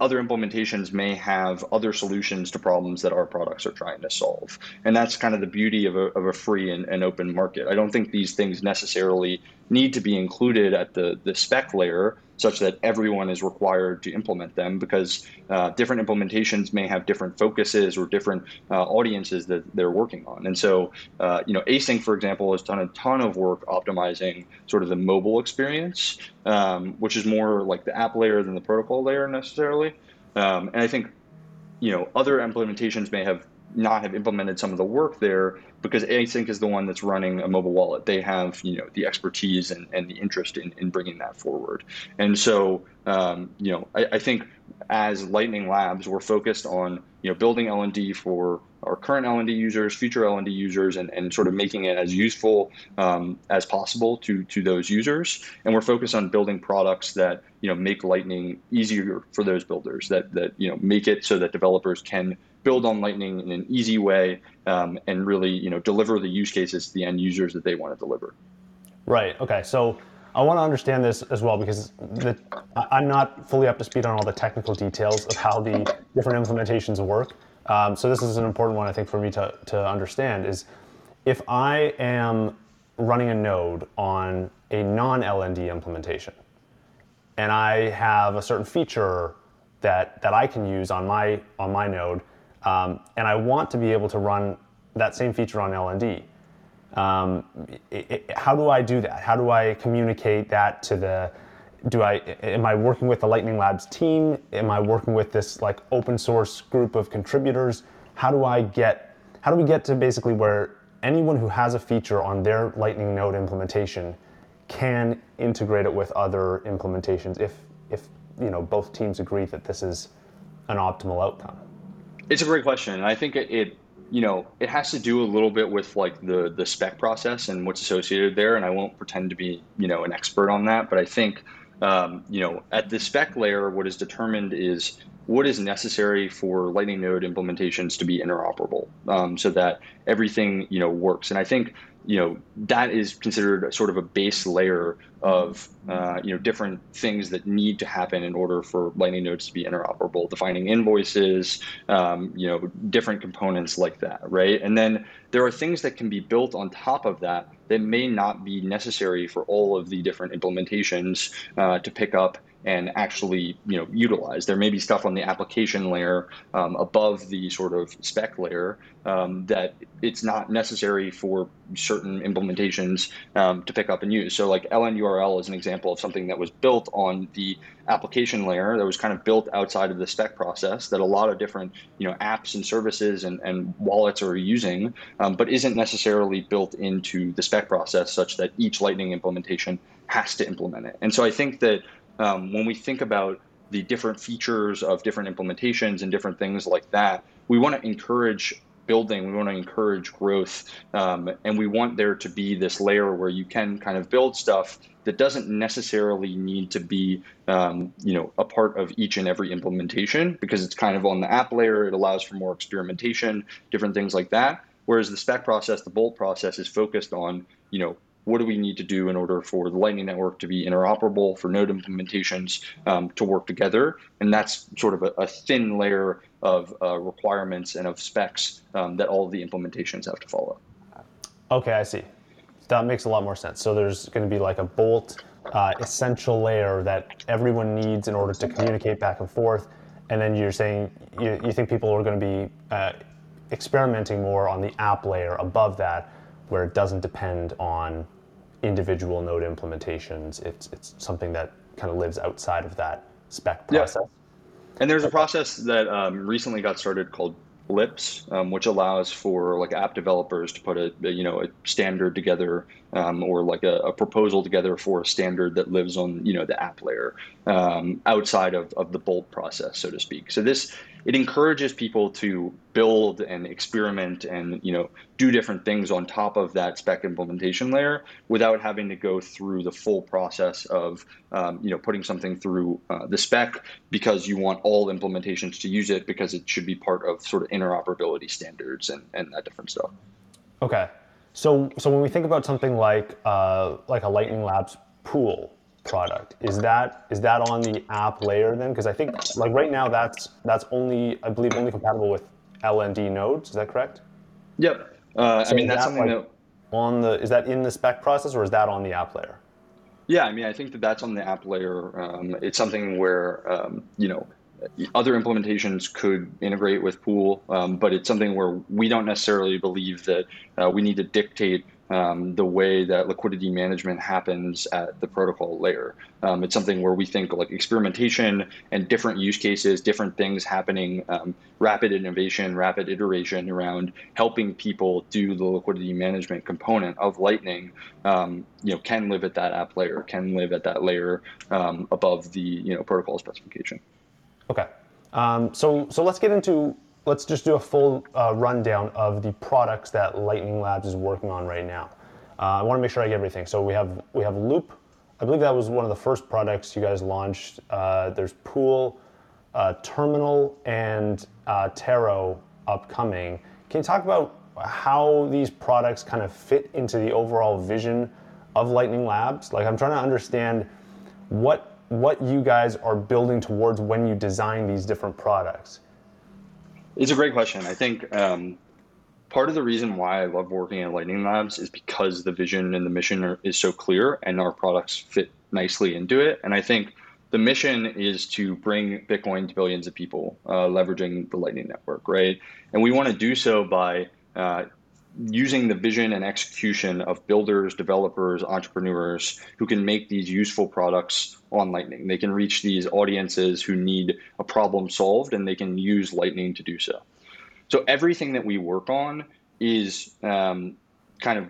other implementations may have other solutions to problems that our products are trying to solve. And that's kind of the beauty of a, of a free and, and open market. I don't think these things necessarily need to be included at the, the spec layer such that everyone is required to implement them, because uh, different implementations may have different focuses or different uh, audiences that they're working on. And so, uh, you know, Async, for example, has done a ton of work optimizing sort of the mobile experience, um, which is more like the app layer than the protocol layer necessarily. Um, and I think, you know, other implementations may have not have implemented some of the work there because Async is the one that's running a mobile wallet. They have, you know, the expertise and, and the interest in, in bringing that forward. And so, um, you know, I, I think as Lightning Labs, we're focused on, you know, building L N D for our current L N D users, future L N D users, and, and sort of making it as useful um, as possible to, to those users. And we're focused on building products that, you know, make Lightning easier for those builders, that, that, you know, make it so that developers can build on Lightning in an easy way um, and really, you know, deliver the use cases to the end users that they want to deliver. Right. Okay. So I want to understand this as well, because the, I'm not fully up to speed on all the technical details of how the different implementations work. Um, so this is an important one, I think, for me to, to understand is if I am running a node on a non-L N D implementation and I have a certain feature that, that I can use on my on my node, um, and I want to be able to run that same feature on L N D, um, it, it, how do I do that? How do I communicate that to the... Do I, am I working with the Lightning Labs team? Am I working with this like open source group of contributors? How do I get, how do we get to basically where anyone who has a feature on their Lightning node implementation can integrate it with other implementations if, if you know, both teams agree that this is an optimal outcome? It's a great question. I think it, it you know, it has to do a little bit with like the, the spec process and what's associated there. And I won't pretend to be, you know, an expert on that, but I think Um, you know, at the spec layer, what is determined is what is necessary for Lightning node implementations to be interoperable, um, so that everything, you know, works. And I think, you know, that is considered sort of a base layer of, uh, you know, different things that need to happen in order for Lightning nodes to be interoperable, defining invoices, um, you know, different components like that, right? And then there are things that can be built on top of that that may not be necessary for all of the different implementations uh, to pick up and actually, you know, utilize. There may be stuff on the application layer um, above the sort of spec layer um, that it's not necessary for certain implementations um, to pick up and use. So like L N U R L is an example of something that was built on the application layer that was kind of built outside of the spec process that a lot of different, you know, apps and services and, and wallets are using, um, but isn't necessarily built into the spec process such that each Lightning implementation has to implement it. And so I think that Um, when we think about the different features of different implementations and different things like that, we want to encourage building, we want to encourage growth, um, and we want there to be this layer where you can kind of build stuff that doesn't necessarily need to be, um, you know, a part of each and every implementation, because it's kind of on the app layer, it allows for more experimentation, different things like that. Whereas the spec process, the bolt process is focused on, you know, what do we need to do in order for the Lightning Network to be interoperable, for node implementations um, to work together? And that's sort of a, a thin layer of uh, requirements and of specs um, that all of the implementations have to follow. Okay, I see. That makes a lot more sense. So there's going to be like a bolt uh, essential layer that everyone needs in order to communicate back and forth. And then you're saying you, you think people are going to be uh, experimenting more on the app layer above that, where it doesn't depend on individual node implementations. It's it's something that kind of lives outside of that spec process. Yeah. And there's a process that um, recently got started called Lips, um, which allows for like app developers to put a, a you know a standard together, um, or like a, a proposal together for a standard that lives on you know the app layer, um, outside of, of the bolt process, so to speak. So this it encourages people to build and experiment and you know do different things on top of that spec implementation layer without having to go through the full process of um, you know putting something through uh, the spec, because you want all implementations to use it because it should be part of sort of interoperability standards and, and that different stuff. Okay. So so when we think about something like uh, like a Lightning Labs pool product, is that is that on the app layer then? Because I think like right now that's that's only I believe only compatible with L N D nodes. Is that correct? Yep. Uh, so I mean that's that, something like, that on the is that in the spec process or is that on the app layer? Yeah, I mean I think that that's on the app layer. Um, it's something where um, you know. Other implementations could integrate with Pool, um, but it's something where we don't necessarily believe that uh, we need to dictate um, the way that liquidity management happens at the protocol layer. Um, it's something where we think like experimentation and different use cases, different things happening, um, rapid innovation, rapid iteration around helping people do the liquidity management component of Lightning, um, you know, can live at that app layer, can live at that layer um, above the you know protocol specification. Okay, um, so so let's get into, let's just do a full uh, rundown of the products that Lightning Labs is working on right now. Uh, I want to make sure I get everything. So we have we have Loop. I believe that was one of the first products you guys launched. Uh, there's Pool, uh, Terminal, and uh, Taro upcoming. Can you talk about how these products kind of fit into the overall vision of Lightning Labs? Like I'm trying to understand what what you guys are building towards when you design these different products? It's a great question. I think um, part of the reason why I love working at Lightning Labs is because the vision and the mission are, is so clear and our products fit nicely into it. And I think the mission is to bring Bitcoin to billions of people, uh, leveraging the Lightning Network, right? And we want to do so by uh, using the vision and execution of builders, developers, entrepreneurs who can make these useful products on Lightning. They can reach these audiences who need a problem solved, and they can use Lightning to do so. So everything that we work on is um, kind of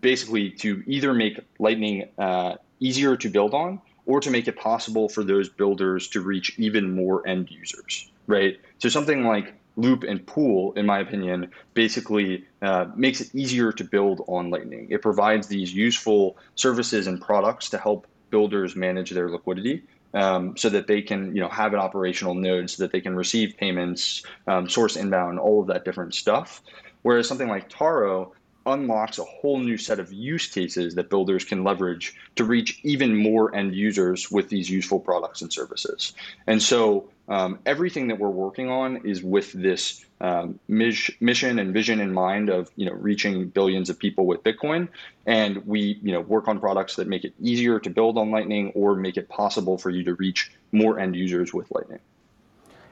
basically to either make Lightning uh, easier to build on or to make it possible for those builders to reach even more end users, right? So something like Loop and Pool, in my opinion, basically uh, makes it easier to build on Lightning. It provides these useful services and products to help builders manage their liquidity um, so that they can, you know, have an operational node so that they can receive payments, um, source inbound, all of that different stuff. Whereas something like Taro unlocks a whole new set of use cases that builders can leverage to reach even more end users with these useful products and services. And so um, everything that we're working on is with this um, mis- mission and vision in mind of, you know, reaching billions of people with Bitcoin. And we, you know, work on products that make it easier to build on Lightning or make it possible for you to reach more end users with Lightning.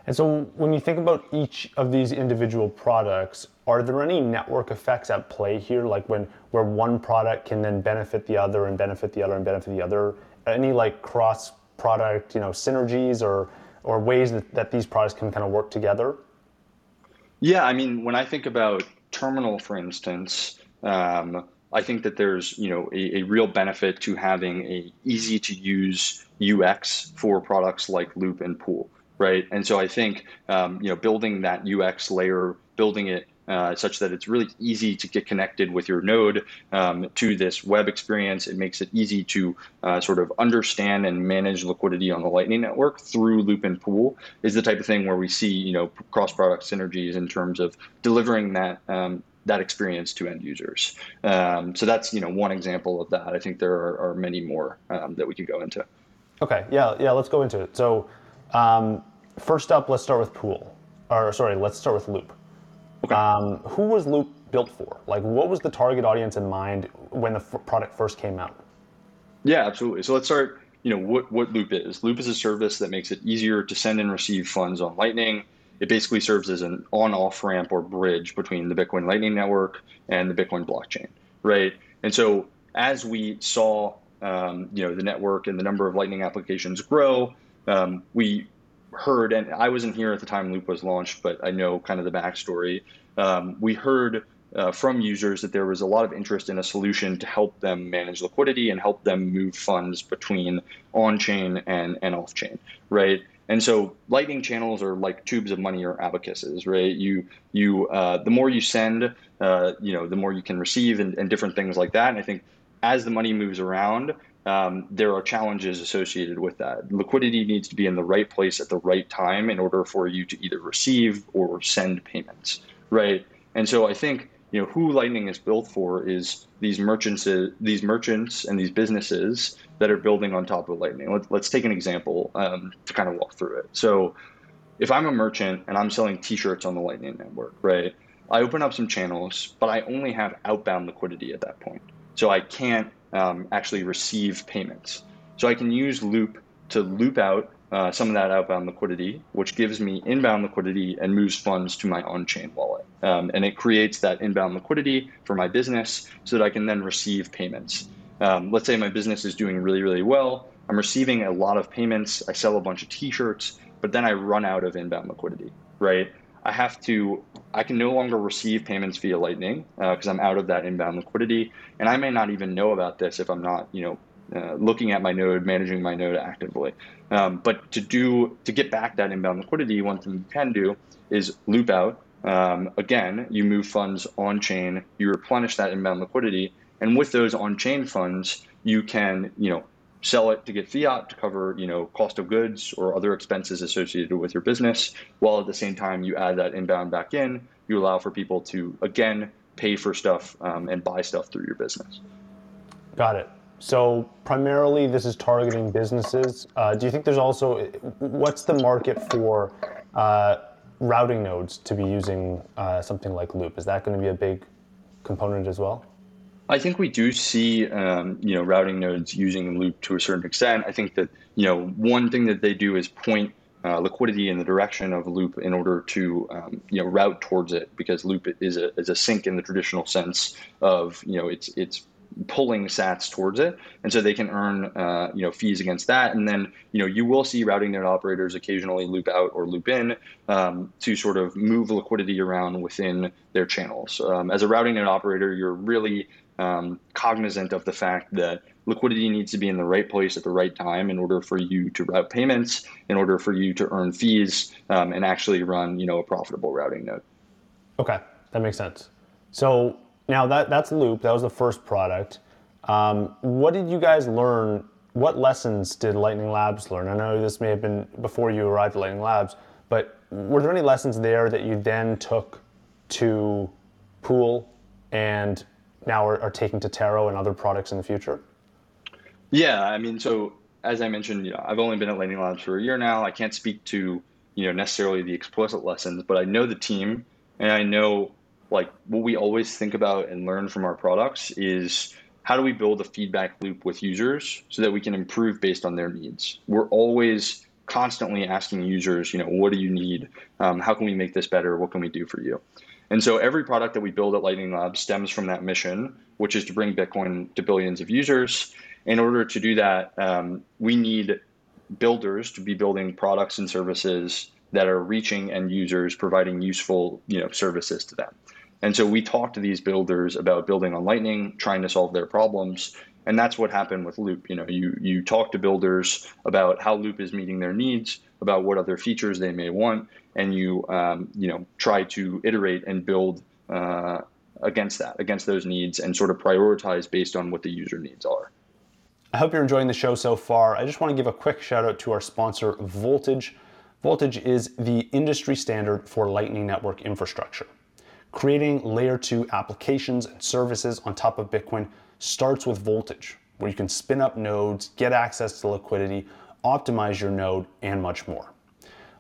And so when you think about each of these individual products, are there any network effects at play here? Like when where one product can then benefit the other and benefit the other and benefit the other? Any like cross product, you know, synergies or or ways that, that these products can kind of work together? Yeah, I mean, when I think about Terminal, for instance, um, I think that there's, you know, a, a real benefit to having a easy to use U X for products like Loop and Pool. Right. And so I think, um, you know, building that U X layer, building it uh, such that it's really easy to get connected with your node um, to this web experience. It makes it easy to uh, sort of understand and manage liquidity on the Lightning Network through Loop and Pool is the type of thing where we see, you know, cross-product synergies in terms of delivering that um, that experience to end users. Um, so that's, you know, one example of that. I think there are, are many more um, that we could go into. Okay. Yeah. Yeah. Let's go into it. So um, first up, let's start with Pool, or sorry, let's start with Loop. Okay. Um, who was Loop built for? Like, what was the target audience in mind when the f- product first came out? Yeah, absolutely. So let's start, you know, what, what Loop is. Loop is a service that makes it easier to send and receive funds on Lightning. It basically serves as an on-off ramp or bridge between the Bitcoin Lightning Network and the Bitcoin blockchain, right? And so as we saw, um, you know, the network and the number of Lightning applications grow, um, we heard, and I wasn't here at the time Loop was launched, but I know kind of the backstory. Um, we heard uh, from users that there was a lot of interest in a solution to help them manage liquidity and help them move funds between on-chain and, and off-chain, right? And so Lightning channels are like tubes of money or abacuses, right? You, you, uh, the more you send, uh, you know, the more you can receive and, and different things like that. And I think as the money moves around, um, there are challenges associated with that. Liquidity needs to be in the right place at the right time in order for you to either receive or send payments, right? And so I think, you know, who Lightning is built for is these merchants, these merchants and these businesses that are building on top of Lightning. Let's, let's take an example um, to kind of walk through it. So if I'm a merchant and I'm selling T-shirts on the Lightning Network, right, I open up some channels, but I only have outbound liquidity at that point. So I can't um, actually receive payments. So I can use Loop to loop out uh, some of that outbound liquidity, which gives me inbound liquidity and moves funds to my on-chain wallet. Um, and it creates that inbound liquidity for my business so that I can then receive payments. Um, let's say my business is doing really, really well. I'm receiving a lot of payments. I sell a bunch of T-shirts, but then I run out of inbound liquidity, right? I have to, I can no longer receive payments via Lightning because uh, I'm out of that inbound liquidity. And I may not even know about this if I'm not, you know, uh, looking at my node, managing my node actively. Um, but to do, to get back that inbound liquidity, one thing you can do is loop out. Um, again, you move funds on chain, you replenish that inbound liquidity. And with those on chain funds, you can, you know, sell it to get fiat to cover, you know, cost of goods or other expenses associated with your business, while at the same time you add that inbound back in, you allow for people to, again, pay for stuff um, and buy stuff through your business. Got it. So primarily this is targeting businesses. Uh, do you think there's also, what's the market for uh, routing nodes to be using uh, something like Loop? Is that going to be a big component as well? I think we do see, um, you know, routing nodes using Loop to a certain extent. I think that, you know, one thing that they do is point uh, liquidity in the direction of Loop in order to, um, you know, route towards it, because Loop is a is a sink in the traditional sense of, you know, it's it's pulling sats towards it, and so they can earn, uh, you know, fees against that. And then, you know, you will see routing node operators occasionally loop out or loop in um, to sort of move liquidity around within their channels. Um, as a routing node operator, you're really Um, cognizant of the fact that liquidity needs to be in the right place at the right time in order for you to route payments, in order for you to earn fees, um, and actually run, you know, a profitable routing node. Okay, that makes sense. So now that that's Loop. That was the first product. Um, what did you guys learn? What lessons did Lightning Labs learn? I know this may have been before you arrived at Lightning Labs, but were there any lessons there that you then took to Pool and now are, are taking to Taro and other products in the future? Yeah, I mean, so as I mentioned, you know, I've only been at Lightning Labs for a year now. I can't speak to, you know, necessarily the explicit lessons, but I know the team, and I know, like, what we always think about and learn from our products is how do we build a feedback loop with users so that we can improve based on their needs. We're always constantly asking users, you know, what do you need? Um, how can we make this better? What can we do for you? And so every product that we build at Lightning Labs stems from that mission, which is to bring Bitcoin to billions of users. In order to do that, um, we need builders to be building products and services that are reaching end users, providing useful, you know, services to them. And so we talk to these builders about building on Lightning, trying to solve their problems. And that's what happened with Loop. You know, you you talk to builders about how Loop is meeting their needs, about what other features they may want, and you um, you know, try to iterate and build uh, against that, against those needs, and sort of prioritize based on what the user needs are. I hope you're enjoying the show so far. I just want to give a quick shout out to our sponsor, Voltage. Voltage is the industry standard for Lightning Network infrastructure. Creating layer two applications and services on top of Bitcoin starts with Voltage, where you can spin up nodes, get access to liquidity, optimize your node, and much more.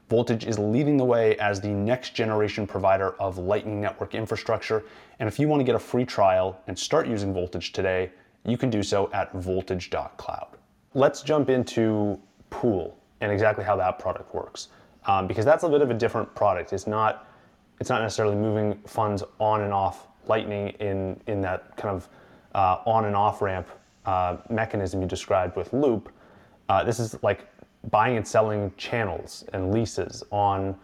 Voltage is leading the way as the next generation provider of Lightning Network infrastructure. And if you want to get a free trial and start using Voltage today, you can do so at voltage dot cloud. Let's jump into Pool and exactly how that product works, um, because that's a bit of a different product. It's not it's not necessarily moving funds on and off Lightning in, in that kind of uh, on and off ramp uh, mechanism you described with Loop. Uh, this is like buying and selling channels and leases on,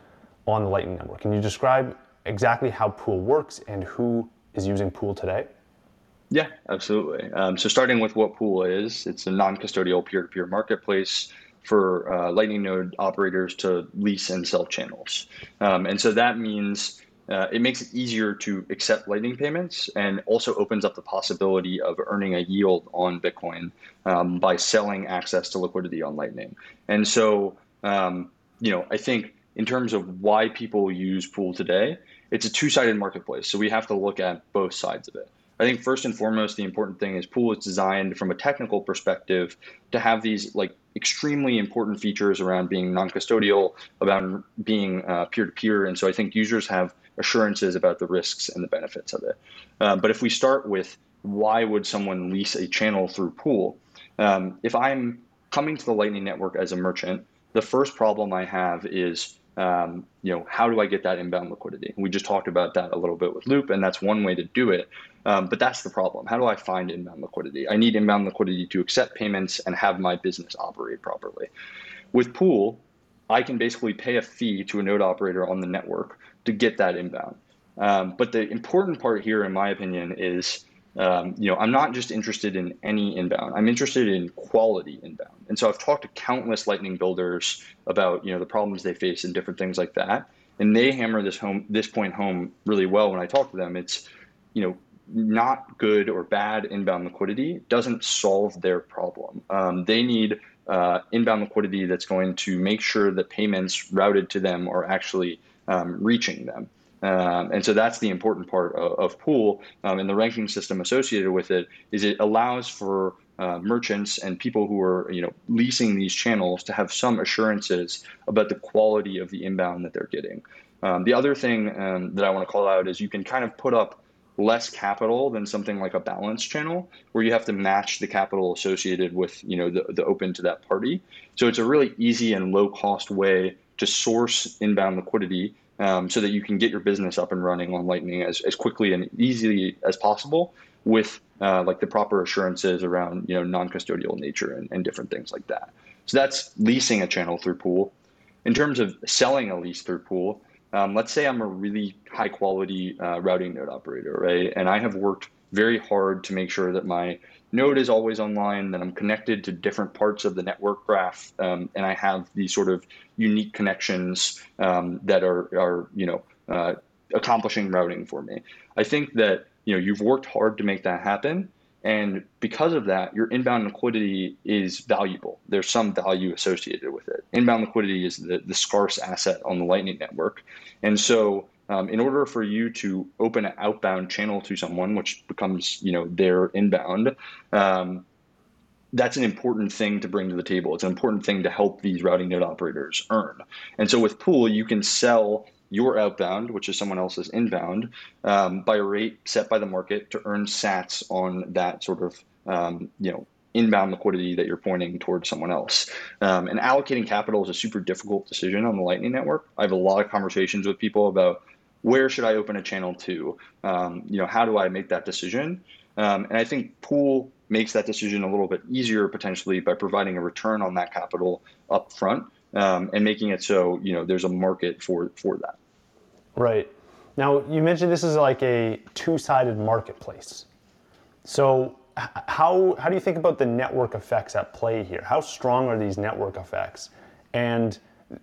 on the Lightning Network. Can you describe exactly how Pool works and who is using Pool today? Yeah, absolutely. Um, so starting with what Pool is, it's a non-custodial peer-to-peer marketplace for uh, Lightning node operators to lease and sell channels. Um, and so that means uh, it makes it easier to accept Lightning payments and also opens up the possibility of earning a yield on Bitcoin um, by selling access to liquidity on Lightning. And so, um, you know, I think in terms of why people use Pool today, it's a two-sided marketplace. So we have to look at both sides of it. I think first and foremost, the important thing is Pool is designed from a technical perspective to have these like extremely important features around being non-custodial, about being uh, peer-to-peer. And so I think users have assurances about the risks and the benefits of it. Uh, but if we start with why would someone lease a channel through Pool, um, if I'm coming to the Lightning Network as a merchant, the first problem I have is Um, you know, how do I get that inbound liquidity? We just talked about that a little bit with Loop, and that's one way to do it. Um, but that's the problem. How do I find inbound liquidity? I need inbound liquidity to accept payments and have my business operate properly. With Pool, I can basically pay a fee to a node operator on the network to get that inbound. Um, but the important part here, in my opinion, is Um, you know, I'm not just interested in any inbound. I'm interested in quality inbound. And so I've talked to countless Lightning builders about, you know, the problems they face and different things like that. And they hammer this home, this point home really well when I talk to them. It's, you know, not good or bad inbound liquidity doesn't solve their problem. Um, they need uh, inbound liquidity that's going to make sure that payments routed to them are actually um, reaching them. Um, and so that's the important part of, of Pool, um, and the ranking system associated with it is it allows for uh, merchants and people who are, you know, leasing these channels to have some assurances about the quality of the inbound that they're getting. Um, the other thing um, that I want to call out is you can kind of put up less capital than something like a balance channel where you have to match the capital associated with, you know, the, the open to that party. So it's a really easy and low cost way to source inbound liquidity Um, so that you can get your business up and running on Lightning as, as quickly and easily as possible with uh, like the proper assurances around, you know, non-custodial nature and, and different things like that. So that's leasing a channel through Pool. In terms of selling a lease through Pool, um, let's say I'm a really high quality uh, routing node operator, right? And I have worked very hard to make sure that my node is always online, that I'm connected to different parts of the network graph, um, and I have these sort of unique connections um, that are, are you know, uh, accomplishing routing for me. I think that, you know, you've worked hard to make that happen, and because of that, your inbound liquidity is valuable. There's some value associated with it. Inbound liquidity is the, the scarce asset on the Lightning Network, and so Um, in order for you to open an outbound channel to someone, which becomes, you know, their inbound, um, that's an important thing to bring to the table. It's an important thing to help these routing node operators earn. And so with Pool, you can sell your outbound, which is someone else's inbound, um, by a rate set by the market to earn sats on that sort of, um, you know, inbound liquidity that you're pointing towards someone else. Um, and allocating capital is a super difficult decision on the Lightning Network. I have a lot of conversations with people about, where should I open a channel to? Um, you know, how do I make that decision? Um, and I think Pool makes that decision a little bit easier potentially by providing a return on that capital up front um, and making it so, you know, there's a market for, for that. Right. Now, you mentioned this is like a two-sided marketplace. So how, how do you think about the network effects at play here? How strong are these network effects? And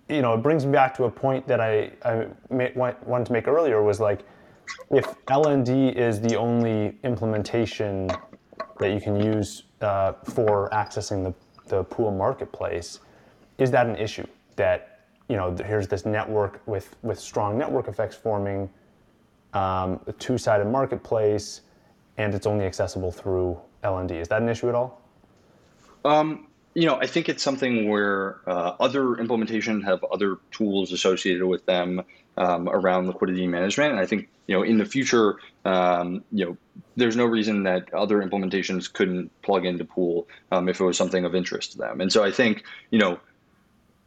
you know, it brings me back to a point that I, I made, wanted to make earlier was like, if L N D is the only implementation that you can use uh, for accessing the, the Pool marketplace, is that an issue that, you know, here's this network with, with strong network effects forming, um, a two-sided marketplace, and it's only accessible through L N D. Is that an issue at all? Um. you know, I think it's something where uh, other implementation have other tools associated with them um, around liquidity management. And I think, you know, in the future, um, you know, there's no reason that other implementations couldn't plug into Pool um, if it was something of interest to them. And so I think, you know,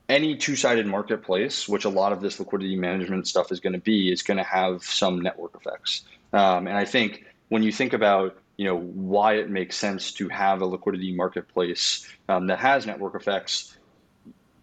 any two-sided marketplace, which a lot of this liquidity management stuff is going to be, is going to have some network effects. Um, and I think when you think about, you know, why it makes sense to have a liquidity marketplace um, that has network effects,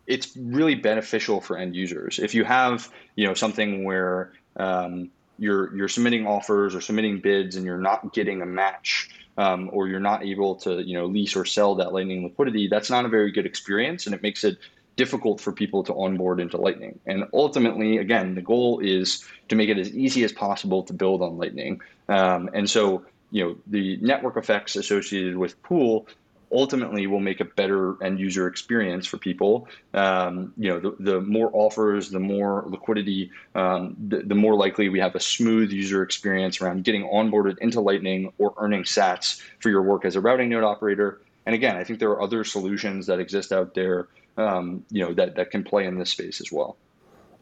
it's really beneficial for end users. If you have, you know, something where um, you're you're submitting offers or submitting bids and you're not getting a match, Um, or you're not able to, you know, lease or sell that Lightning liquidity, that's not a very good experience, and it makes it difficult for people to onboard into Lightning. And ultimately, again, the goal is to make it as easy as possible to build on Lightning. Um, and so, you know, the network effects associated with Pool ultimately will make a better end user experience for people. Um, you know, the, the more offers, the more liquidity, um, the, the more likely we have a smooth user experience around getting onboarded into Lightning or earning sats for your work as a routing node operator. And again, I think there are other solutions that exist out there, um, you know, that, that can play in this space as well.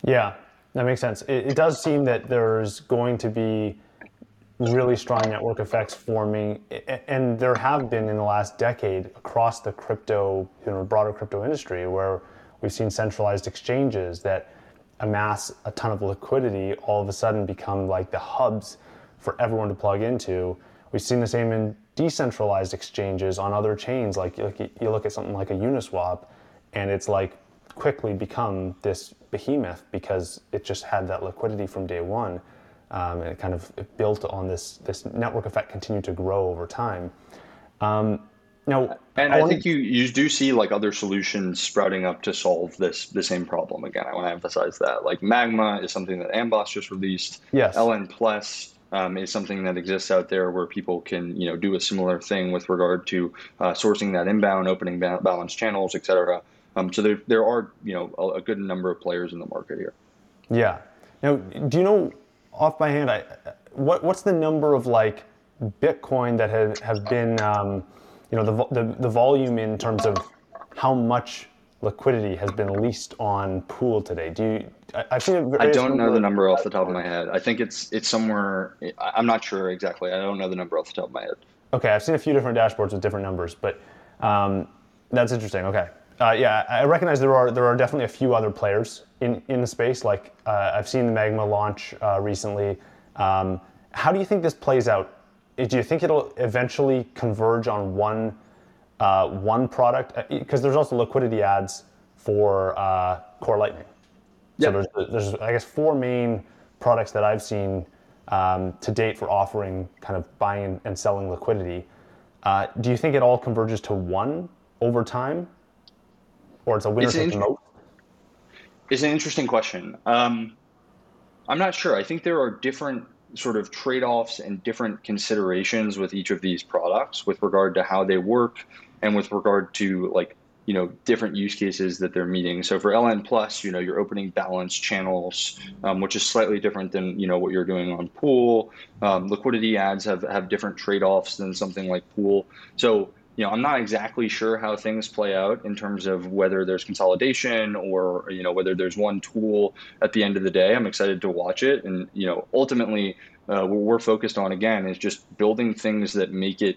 Yeah, that makes sense. It, it does seem that there's going to be really strong network effects forming, and there have been in the last decade across the crypto, you know, broader crypto industry, where we've seen centralized exchanges that amass a ton of liquidity all of a sudden become like the hubs for everyone to plug into. We've seen the same in decentralized exchanges on other chains, like, like you look at something like a Uniswap, and it's like quickly become this behemoth because it just had that liquidity from day one. Um, and it kind of it built on this this network effect, continued to grow over time. Um, now, and I, I think you, you do see like other solutions sprouting up to solve this the same problem. Again, I want to emphasize that like Magma is something that Amboss just released. Yes. L N Plus um, is something that exists out there where people can, you know, do a similar thing with regard to uh, sourcing that inbound, opening ba- balance channels, et cetera. Um, so there there are, you know, a, a good number of players in the market here. Yeah. Now, do you know? Off by hand, I, what what's the number of like Bitcoin that have, have been, um, you know, the, the the volume in terms of how much liquidity has been leased on Pool today? Do you? I, I've seen it I don't know the number off the top of my head. I think it's it's somewhere. I'm not sure exactly. I don't know the number off the top of my head. Okay, I've seen a few different dashboards with different numbers, but um, that's interesting. Okay. Uh, yeah, I recognize there are there are definitely a few other players in, in the space. Like uh, I've seen the Magma launch uh, recently. Um, how do you think this plays out? Do you think it'll eventually converge on one uh, one product? Because there's also liquidity ads for uh, Core Lightning. Yeah. So there's there's I guess four main products that I've seen um, to date for offering kind of buying and selling liquidity. Uh, do you think it all converges to one over time? Or it's a winner take most? It's an interesting question. Um, I'm not sure. I think there are different sort of trade-offs and different considerations with each of these products with regard to how they work and with regard to like, you know, different use cases that they're meeting. So for L N Plus, you know, you're opening balance channels, um, which is slightly different than, you know, what you're doing on Pool. Um, liquidity ads have, have different trade-offs than something like Pool. So, you know, I'm not exactly sure how things play out in terms of whether there's consolidation or, you know, whether there's one tool at the end of the day. I'm excited to watch it. And, you know, ultimately, uh, what we're focused on, again, is just building things that make it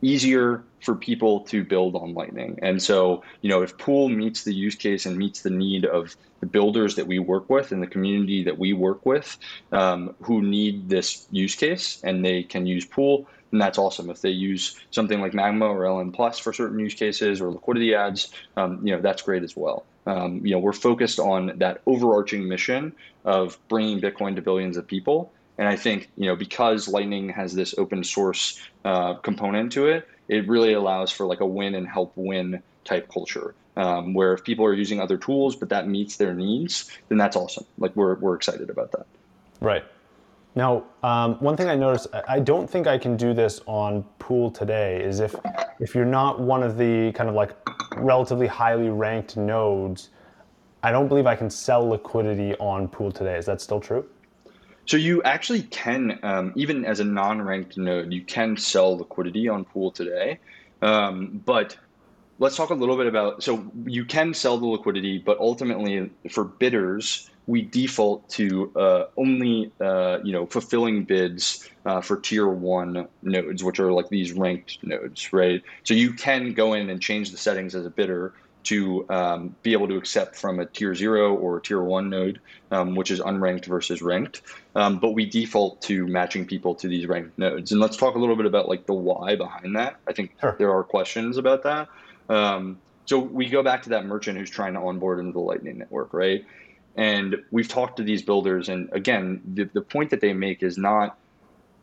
easier for people to build on Lightning. And so, you know, if Pool meets the use case and meets the need of the builders that we work with and the community that we work with um, who need this use case and they can use Pool, and that's awesome. If they use something like Magma or L N Plus for certain use cases or liquidity ads, um, you know, that's great as well. Um, you know, we're focused on that overarching mission of bringing Bitcoin to billions of people. And I think, you know, because Lightning has this open source uh, component to it, it really allows for like a win and help win type culture um, where if people are using other tools, but that meets their needs, then that's awesome. Like we're we're excited about that. Right. Now, um, one thing I noticed, I don't think I can do this on Pool today, is if if you're not one of the kind of like relatively highly ranked nodes, I don't believe I can sell liquidity on Pool today. Is that still true? So you actually can, um, even as a non-ranked node, you can sell liquidity on Pool today. Um, but let's talk a little bit about, so you can sell the liquidity, but ultimately for bidders, we default to uh, only, uh, you know, fulfilling bids uh, for tier one nodes, which are like these ranked nodes, right? So you can go in and change the settings as a bidder to um, be able to accept from a tier zero or tier one node, um, which is unranked versus ranked. Um, but we default to matching people to these ranked nodes. And let's talk a little bit about like the why behind that. I think sure. there are questions about that. Um, so we go back to that merchant who's trying to onboard into the Lightning Network, right? And we've talked to these builders. And again, the, the point that they make is not,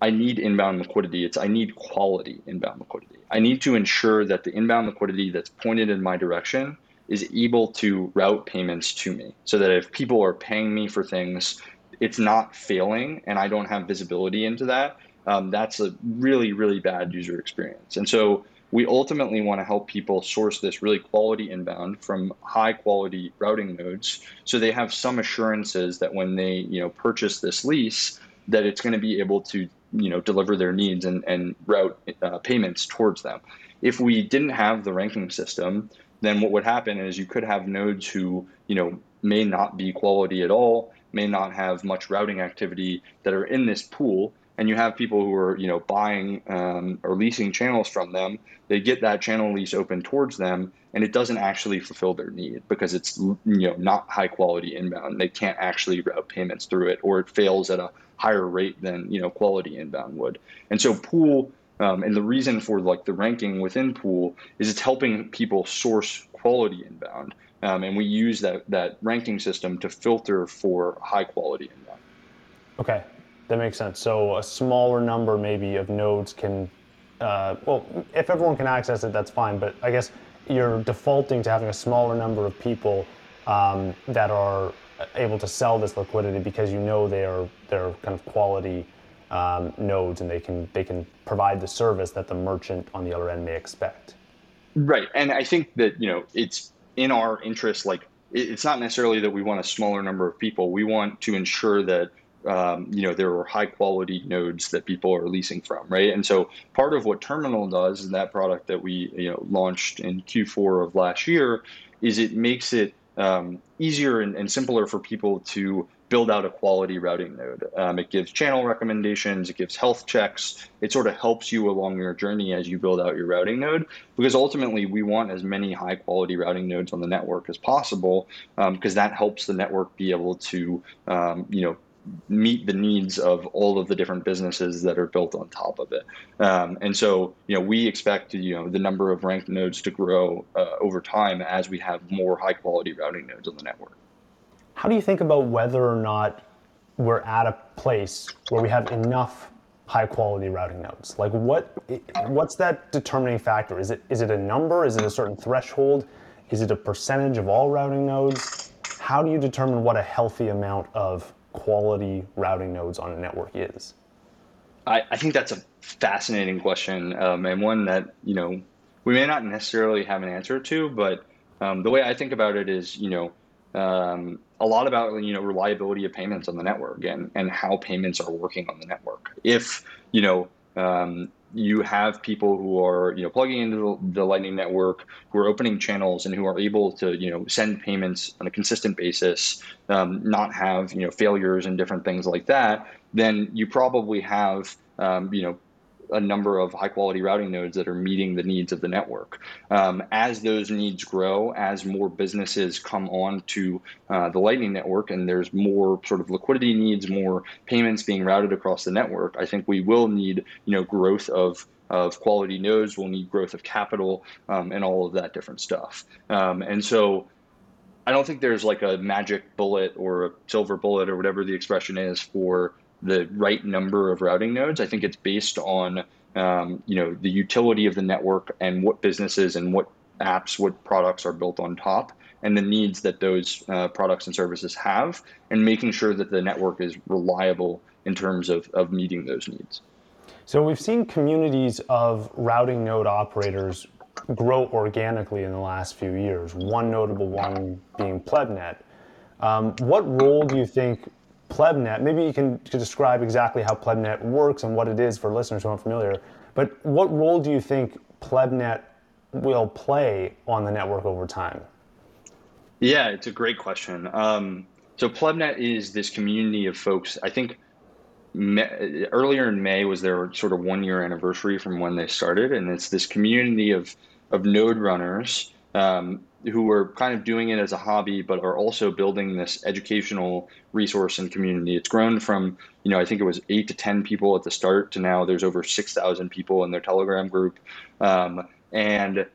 I need inbound liquidity. It's I need quality inbound liquidity. I need to ensure that the inbound liquidity that's pointed in my direction is able to route payments to me so that if people are paying me for things, it's not failing and I don't have visibility into that. Um, that's a really, really bad user experience. And so we ultimately want to help people source this really quality inbound from high quality routing nodes so they have some assurances that when they, you know, purchase this lease, that it's going to be able to, you know, deliver their needs and, and route uh, payments towards them. If we didn't have the ranking system, then what would happen is you could have nodes who, you know, may not be quality at all, may not have much routing activity that are in this pool. And you have people who are, you know, buying um, or leasing channels from them. They get that channel lease open towards them, and it doesn't actually fulfill their need because it's, you know, not high quality inbound. They can't actually route payments through it, or it fails at a higher rate than, you know, quality inbound would. And so pool, um, and the reason for like the ranking within pool is it's helping people source quality inbound, um, and we use that that ranking system to filter for high quality inbound. Okay. That makes sense. So a smaller number maybe of nodes can, uh, well, if everyone can access it, that's fine. But I guess you're defaulting to having a smaller number of people um, that are able to sell this liquidity because you know they are they're kind of quality um, nodes and they can they can provide the service that the merchant on the other end may expect. Right, and I think that, you know, it's in our interest. Like, it's not necessarily that we want a smaller number of people. We want to ensure that, Um, you know, there are high quality nodes that people are leasing from, right? And so part of what Terminal does in that product that we, you know, launched in Q four of last year is it makes it um, easier and, and simpler for people to build out a quality routing node. Um, it gives channel recommendations, it gives health checks, it sort of helps you along your journey as you build out your routing node, because ultimately we want as many high quality routing nodes on the network as possible, because um, that helps the network be able to, um, you know, meet the needs of all of the different businesses that are built on top of it. Um, and so, you know, we expect, you know, the number of ranked nodes to grow uh, over time as we have more high quality routing nodes on the network. How do you think about whether or not we're at a place where we have enough high quality routing nodes? Like what, what's that determining factor? Is it, is it a number? Is it a certain threshold? Is it a percentage of all routing nodes? How do you determine what a healthy amount of quality routing nodes on a network is? I, I think that's a fascinating question, um, and one that, you know, we may not necessarily have an answer to, but um, the way I think about it is, you know, um, a lot about, you know, reliability of payments on the network and, and how payments are working on the network. If, you know, um, you have people who are, you know, plugging into the Lightning Network, who are opening channels and who are able to, you know, send payments on a consistent basis, um, not have, you know, failures and different things like that, then you probably have, um, you know, a number of high quality routing nodes that are meeting the needs of the network. Um, as those needs grow, as more businesses come on to uh, the Lightning Network and there's more sort of liquidity needs, more payments being routed across the network, I think we will need, you know, growth of of quality nodes, we'll need growth of capital, um, and all of that different stuff. Um, and so I don't think there's like a magic bullet or a silver bullet or whatever the expression is for the right number of routing nodes. I think it's based on, um, you know, the utility of the network and what businesses and what apps, what products are built on top, and the needs that those uh, products and services have, and making sure that the network is reliable in terms of, of meeting those needs. So we've seen communities of routing node operators grow organically in the last few years, one notable one being Plebnet. Um, what role do you think Plebnet, maybe you can describe exactly how Plebnet works and what it is for listeners who aren't familiar, but what role do you think Plebnet will play on the network over time? Yeah, it's a great question. Um, so Plebnet is this community of folks. I think May, earlier in May was their sort of one year anniversary from when they started. And it's this community of, of node runners um, who are kind of doing it as a hobby, but are also building this educational resource and community. It's grown from, you know, I think it was eight to ten people at the start to now there's over six thousand people in their Telegram group. Um, and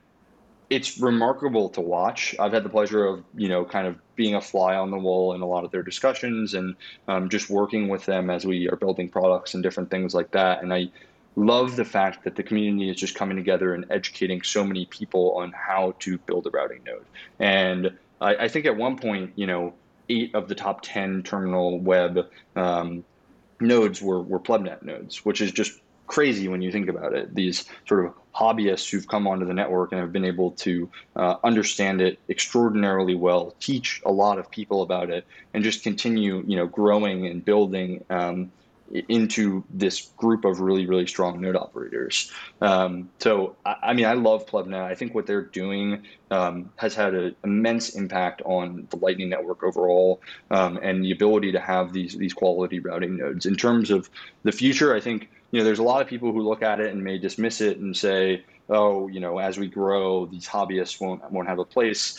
it's remarkable to watch. I've had the pleasure of, you know, kind of being a fly on the wall in a lot of their discussions and um, just working with them as we are building products and different things like that. And I love the fact that the community is just coming together and educating so many people on how to build a routing node. And I, I think at one point, you know, eight of the top ten terminal web um, nodes were, were Plebnet nodes, which is just crazy when you think about it. These sort of hobbyists who've come onto the network and have been able to uh, understand it extraordinarily well, teach a lot of people about it, and just continue, you know, growing and building um, into this group of really, really strong node operators. Um, so, I, I mean, I love Plebnet. I think what they're doing um, has had an immense impact on the Lightning Network overall um, and the ability to have these these quality routing nodes. In terms of the future, I think, you know, there's a lot of people who look at it and may dismiss it and say, oh, you know, as we grow, these hobbyists won't won't have a place.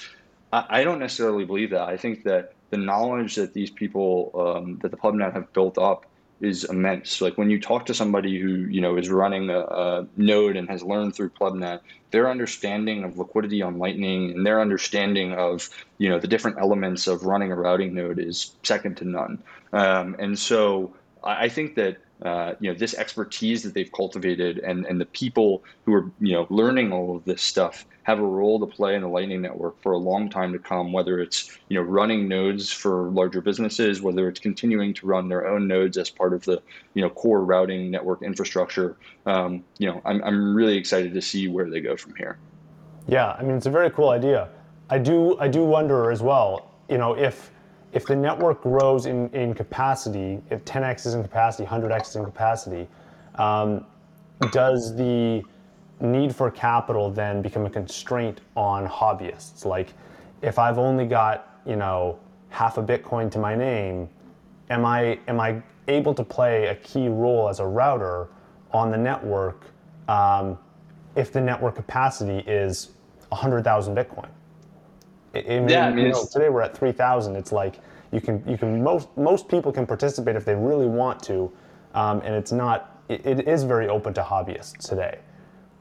I, I don't necessarily believe that. I think that the knowledge that these people, um, that the Plebnet have built up is immense. Like when you talk to somebody who, you know, is running a, a node and has learned through Plebnet, their understanding of liquidity on Lightning and their understanding of, you know, the different elements of running a routing node is second to none. Um, and so I, I think that Uh, you know, this expertise that they've cultivated and, and the people who are, you know, learning all of this stuff have a role to play in the Lightning Network for a long time to come, whether it's, you know, running nodes for larger businesses, whether it's continuing to run their own nodes as part of the, you know, core routing network infrastructure. Um, you know, I'm, I'm really excited to see where they go from here. Yeah, I mean, it's a very cool idea. I do, I do wonder as well, you know, if If the network grows in, in capacity, if ten x is in capacity, one hundred x is in capacity, um, does the need for capital then become a constraint on hobbyists? Like, if I've only got, you know, half a Bitcoin to my name, am I am I able to play a key role as a router on the network um, if the network capacity is one hundred thousand Bitcoin? It, it, yeah, I mean, you know, today we're at three thousand. It's like you can, you can most most people can participate if they really want to, um, and it's not. It, it is very open to hobbyists today,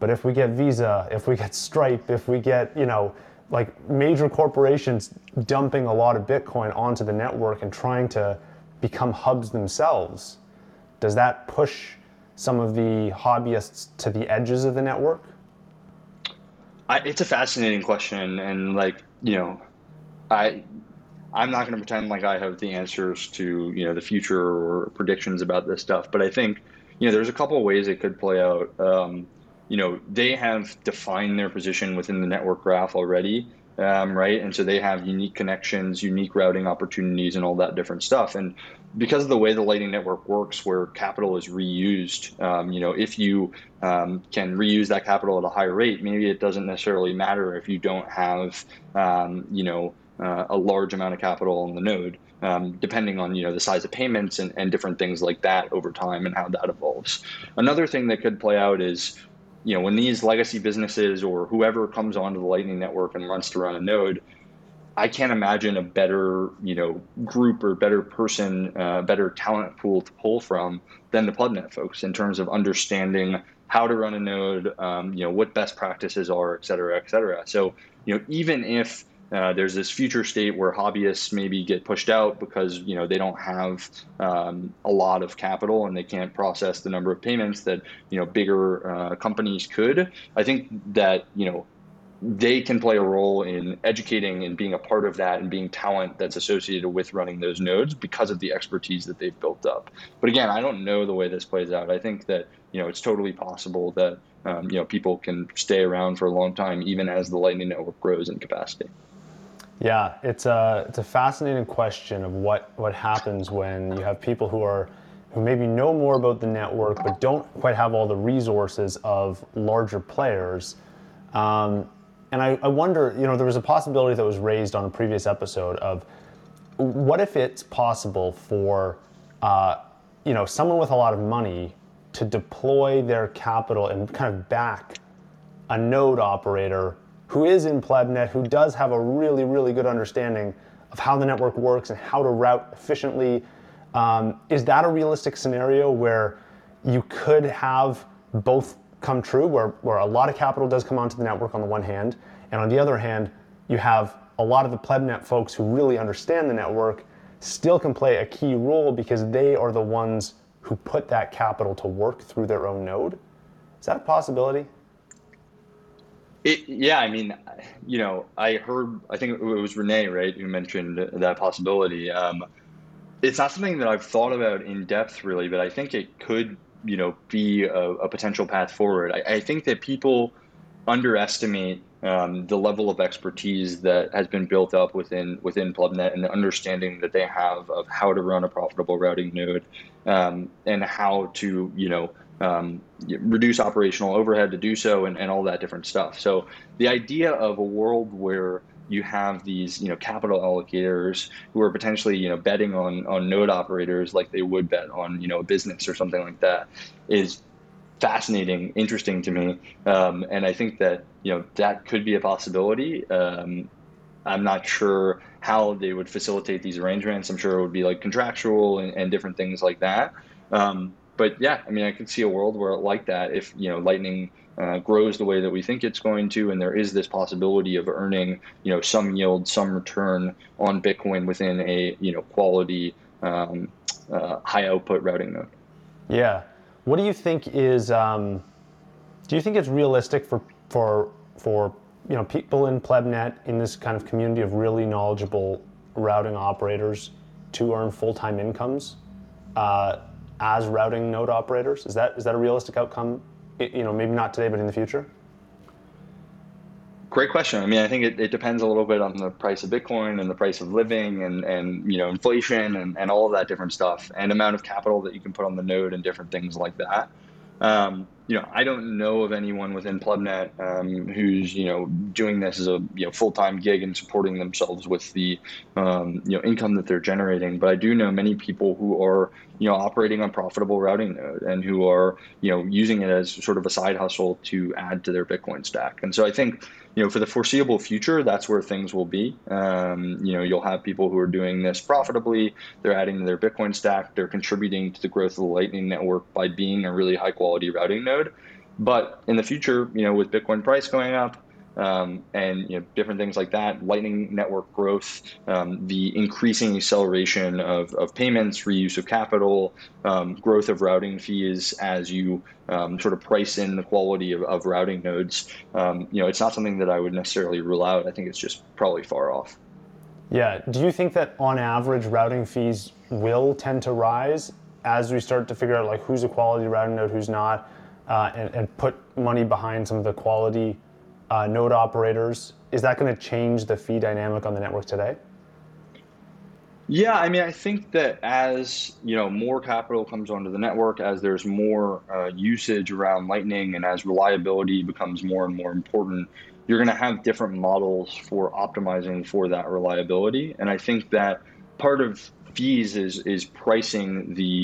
but if we get Visa, if we get Stripe, if we get, you know, like major corporations dumping a lot of Bitcoin onto the network and trying to become hubs themselves, does that push some of the hobbyists to the edges of the network? I, it's a fascinating question, and like, you know, I, I'm not going to pretend like I have the answers to, you know, the future or predictions about this stuff. But I think, you know, there's a couple of ways it could play out. Um, you know, they have defined their position within the network graph already, um, right? And so they have unique connections, unique routing opportunities, and all that different stuff. And because of the way the Lightning Network works, where capital is reused, um, you know, if you Um, can reuse that capital at a higher rate, maybe it doesn't necessarily matter if you don't have, um, you know, uh, a large amount of capital on the node, um, depending on, you know, the size of payments and, and different things like that over time and how that evolves. Another thing that could play out is, you know, when these legacy businesses or whoever comes onto the Lightning Network and wants to run a node, I can't imagine a better, you know, group or better person, uh, better talent pool to pull from than the Plebnet folks in terms of understanding how to run a node, um, you know, what best practices are, et cetera, et cetera. So, you know, even if uh, there's this future state where hobbyists maybe get pushed out because, you know, they don't have um, a lot of capital and they can't process the number of payments that, you know, bigger uh, companies could, I think that, you know, they can play a role in educating and being a part of that and being talent that's associated with running those nodes because of the expertise that they've built up. But again, I don't know the way this plays out. I think that, you know, it's totally possible that, um, you know, people can stay around for a long time, even as the Lightning Network grows in capacity. Yeah, it's a, it's a fascinating question of what, what happens when you have people who are, who maybe know more about the network, but don't quite have all the resources of larger players. Um, and I, I wonder, you know, there was a possibility that was raised on a previous episode of what if it's possible for, uh, you know, someone with a lot of money to deploy their capital and kind of back a node operator who is in Plebnet, who does have a really, really good understanding of how the network works and how to route efficiently. Um, is that a realistic scenario where you could have both come true, where, where a lot of capital does come onto the network on the one hand, and on the other hand, you have a lot of the Plebnet folks who really understand the network still can play a key role because they are the ones who put that capital to work through their own node? Is that a possibility? It, yeah, I mean, you know, I heard, I think it was Renee, right, who mentioned that possibility. Um, it's not something that I've thought about in depth, really, but I think it could, you know, be a, a potential path forward. I, I think that people underestimate um, the level of expertise that has been built up within within Plebnet and the understanding that they have of how to run a profitable routing node um, and how to, you know, Um, reduce operational overhead to do so, and, and all that different stuff. So the idea of a world where you have these, you know, capital allocators who are potentially, you know, betting on on node operators like they would bet on, you know, a business or something like that is fascinating, interesting to me. Um, and I think that, you know, that could be a possibility. Um, I'm not sure how they would facilitate these arrangements. I'm sure it would be like contractual and, and different things like that. Um, But yeah, I mean, I could see a world where like that, if, you know, Lightning uh, grows the way that we think it's going to, and there is this possibility of earning, you know, some yield, some return on Bitcoin within a, you know, quality, um, uh, high output routing node. Yeah. What do you think is, um, do you think it's realistic for, for, for, you know, people in Plebnet, in this kind of community of really knowledgeable routing operators, to earn full-time incomes, uh, as routing node operators? Is that is that a realistic outcome? It, you know, maybe not today, but in the future? Great question. I mean, I think it, it depends a little bit on the price of Bitcoin and the price of living and, and you know, inflation and, and all of that different stuff and amount of capital that you can put on the node and different things like that. Um, you know, I don't know of anyone within Plebnet um, who's, you know, doing this as a you know full-time gig and supporting themselves with the, um, you know, income that they're generating. But I do know many people who are, you know, operating on profitable routing node and who are, you know, using it as sort of a side hustle to add to their Bitcoin stack. And so I think, you know, for the foreseeable future, that's where things will be. Um, you know, you'll have people who are doing this profitably. They're adding to their Bitcoin stack. They're contributing to the growth of the Lightning Network by being a really high quality routing node. But in the future, you know, with Bitcoin price going up, Um, and you know, different things like that, Lightning Network growth, um, the increasing acceleration of, of payments, reuse of capital, um, growth of routing fees as you um, sort of price in the quality of, of routing nodes. Um, you know, it's not something that I would necessarily rule out. I think it's just probably far off. Yeah. Do you think that on average routing fees will tend to rise as we start to figure out like who's a quality routing node, who's not, uh, and, and put money behind some of the quality Uh, node operators? Is that going to change the fee dynamic on the network today? Yeah, I mean, I think that as, you know, more capital comes onto the network, as there's more uh, usage around Lightning and as reliability becomes more and more important, you're going to have different models for optimizing for that reliability. And I think that part of fees is is pricing the,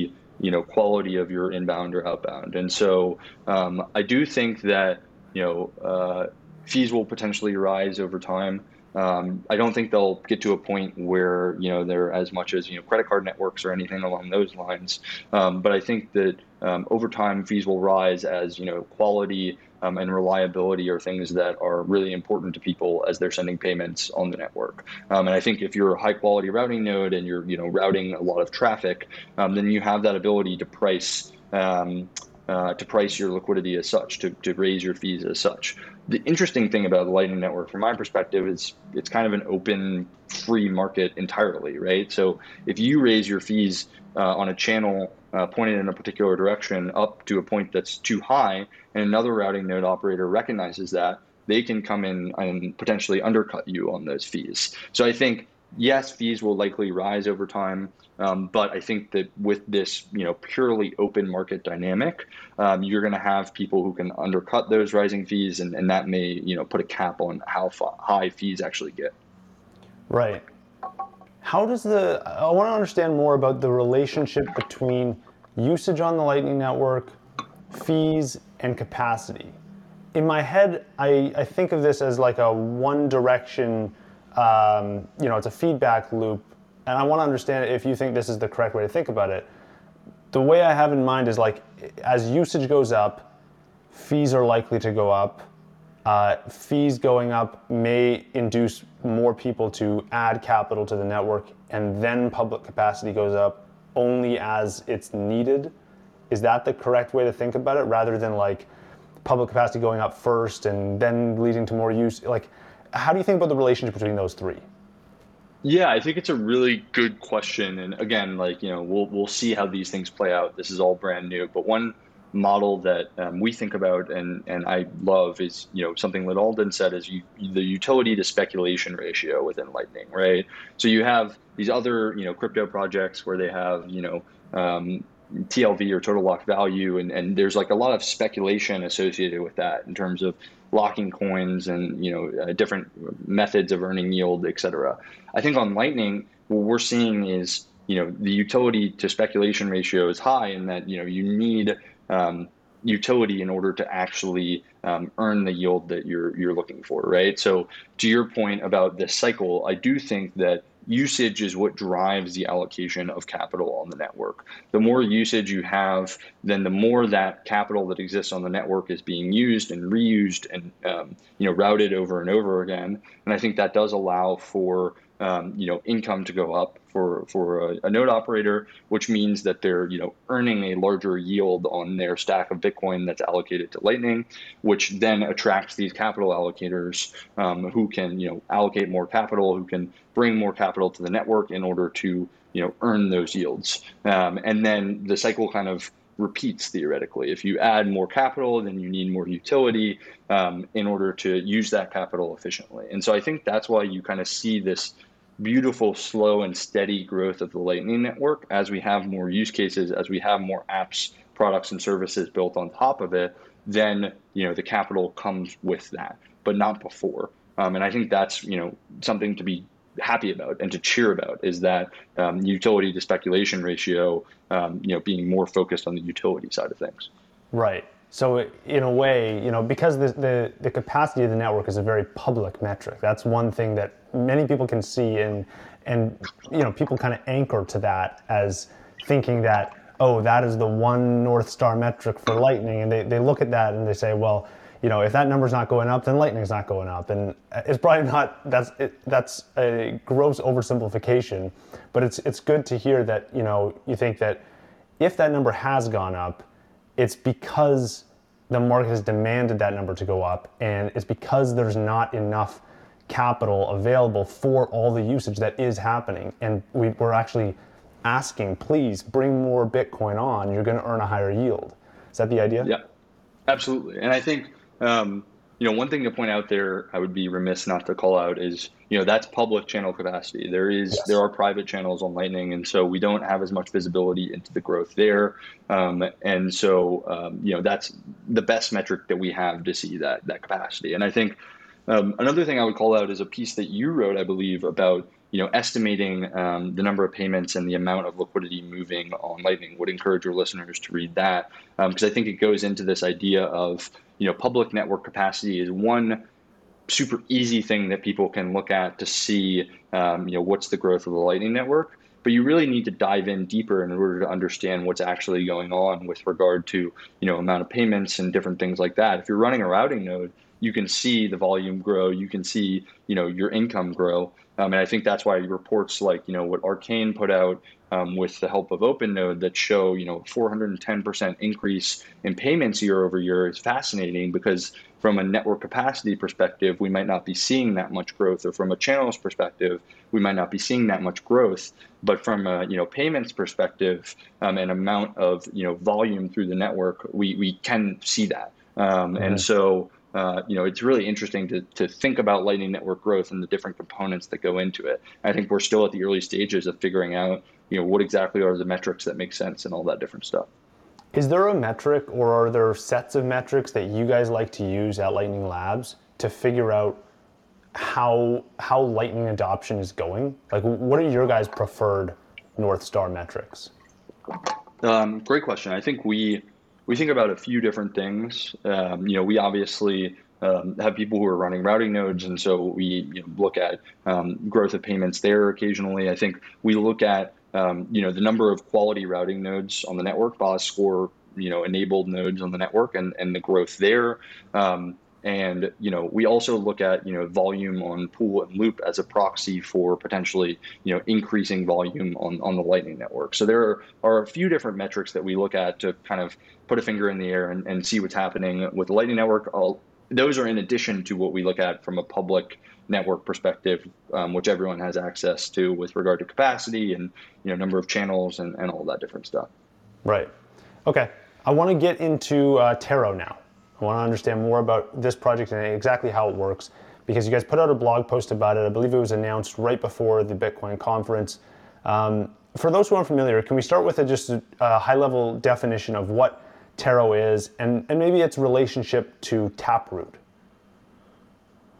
you know, quality of your inbound or outbound. And so um, I do think that, you know, uh, fees will potentially rise over time. Um, I don't think they'll get to a point where, you know, they're as much as, you know, credit card networks or anything along those lines. Um, but I think that um, over time, fees will rise as, you know, quality um, and reliability are things that are really important to people as they're sending payments on the network. Um, and I think if you're a high quality routing node and you're, you know, routing a lot of traffic, um, then you have that ability to price um, Uh, to price your liquidity as such, to, to raise your fees as such. The interesting thing about the Lightning Network, from my perspective, is it's kind of an open, free market entirely, right? So if you raise your fees uh, on a channel uh, pointed in a particular direction up to a point that's too high, and another routing node operator recognizes that, they can come in and potentially undercut you on those fees. So I think yes, fees will likely rise over time, um, but I think that with this, you know, purely open market dynamic, um, you're going to have people who can undercut those rising fees, and, and that may, you know, put a cap on how f- high fees actually get. Right. How does the, I want to understand more about the relationship between usage on the Lightning Network, fees, and capacity. In my head, I, I think of this as like a one direction, um, you know, it's a feedback loop. And I want to understand if you think this is the correct way to think about it. The way I have in mind is like, as usage goes up, fees are likely to go up. Uh, fees going up may induce more people to add capital to the network, and then public capacity goes up only as it's needed. Is that the correct way to think about it, rather than like public capacity going up first and then leading to more use? Like, how do you think about the relationship between those three? Yeah, I think it's a really good question. And again, like, you know, we'll we'll see how these things play out. This is all brand new. But one model that um, we think about and, and I love is, you know, something Lynn Alden said is you, the utility to speculation ratio within Lightning, right? So you have these other, you know, crypto projects where they have, you know, um, T L V or total lock value, and, and there's like a lot of speculation associated with that in terms of locking coins and, you know, uh, different methods of earning yield, et cetera. I think on Lightning, what we're seeing is, you know, the utility to speculation ratio is high, in that, you know, you need um, utility in order to actually um, earn the yield that you're you're looking for, right? So to your point about this cycle, I do think that usage is what drives the allocation of capital on the network. The more usage you have, then the more that capital that exists on the network is being used and reused and um, you know, routed over and over again. And I think that does allow for um, you know, income to go up for for a, a node operator, which means that they're, you know, earning a larger yield on their stack of Bitcoin that's allocated to Lightning, which then attracts these capital allocators um, who can, you know, allocate more capital, who can bring more capital to the network in order to, you know, earn those yields. Um, and then the cycle kind of repeats theoretically. If you add more capital, then you need more utility um, in order to use that capital efficiently. And so I think that's why you kind of see this beautiful, slow and steady growth of the Lightning Network as we have more use cases, as we have more apps, products and services built on top of it, then, you know, the capital comes with that, but not before. Um, and I think that's, you know, something to be happy about and to cheer about, is that um, utility to speculation ratio, um, you know, being more focused on the utility side of things. Right. So in a way, you know, because the, the, the capacity of the network is a very public metric, that's one thing that many people can see, and, and you know, people kind of anchor to that as thinking that, oh, that is the one North Star metric for Lightning. And they, they look at that and they say, well, you know, if that number's not going up, then Lightning's not going up. And it's probably not, that's it, that's a gross oversimplification, but it's it's good to hear that, you know, you think that if that number has gone up, it's because the market has demanded that number to go up, and it's because there's not enough capital available for all the usage that is happening. And we, we're actually asking, please bring more Bitcoin on, you're gonna earn a higher yield. Is that the idea? Yeah, absolutely. And I think, Um, you know, one thing to point out there, I would be remiss not to call out, is, you know, that's public channel capacity. There is, yes. There are private channels on Lightning, and so we don't have as much visibility into the growth there. Um, and so, um, you know, that's the best metric that we have to see that that capacity. And I think um, another thing I would call out is a piece that you wrote, I believe, about, you know, estimating um, the number of payments and the amount of liquidity moving on Lightning. Would encourage your listeners to read that, because um, I think it goes into this idea of, you know, public network capacity is one super easy thing that people can look at to see, um, you know, what's the growth of the Lightning Network. But you really need to dive in deeper in order to understand what's actually going on with regard to, you know, amount of payments and different things like that. If you're running a routing node, you can see the volume grow, you can see, you know, your income grow. Um, and I think that's why reports like, you know, what Arcane put out um, with the help of OpenNode that show, you know, four hundred ten percent increase in payments year over year is fascinating, because from a network capacity perspective, we might not be seeing that much growth, or from a channels perspective, we might not be seeing that much growth. But from a, you know, payments perspective um, and amount of, you know, volume through the network, we, we can see that. Um, mm-hmm. And so, uh, you know, it's really interesting to to think about Lightning Network growth and the different components that go into it. I think we're still at the early stages of figuring out, you know, what exactly are the metrics that make sense and all that different stuff. Is there a metric, or are there sets of metrics that you guys like to use at Lightning Labs to figure out how how Lightning adoption is going? Like, what are your guys' preferred North Star metrics? Um, great question. I think we we think about a few different things. Um, you know, we obviously um, have people who are running routing nodes, and so we you know, look at um, growth of payments there occasionally. I think we look at um, you know the number of quality routing nodes on the network, Voss score you know enabled nodes on the network, and and the growth there. Um, And, you know, we also look at, you know, volume on pool and loop as a proxy for potentially, you know, increasing volume on, on the Lightning Network. So there are, are a few different metrics that we look at to kind of put a finger in the air and, and see what's happening with the Lightning Network. I'll, those are in addition to what we look at from a public network perspective, um, which everyone has access to with regard to capacity and, you know, number of channels and, and all that different stuff. Right. Okay. I want to get into uh, Taro now. I want to understand more about this project and exactly how it works, because you guys put out a blog post about it. I believe it was announced right before the Bitcoin conference. Um, for those who aren't familiar, can we start with a, just a, a high-level definition of what Taro is and, and maybe its relationship to Taproot?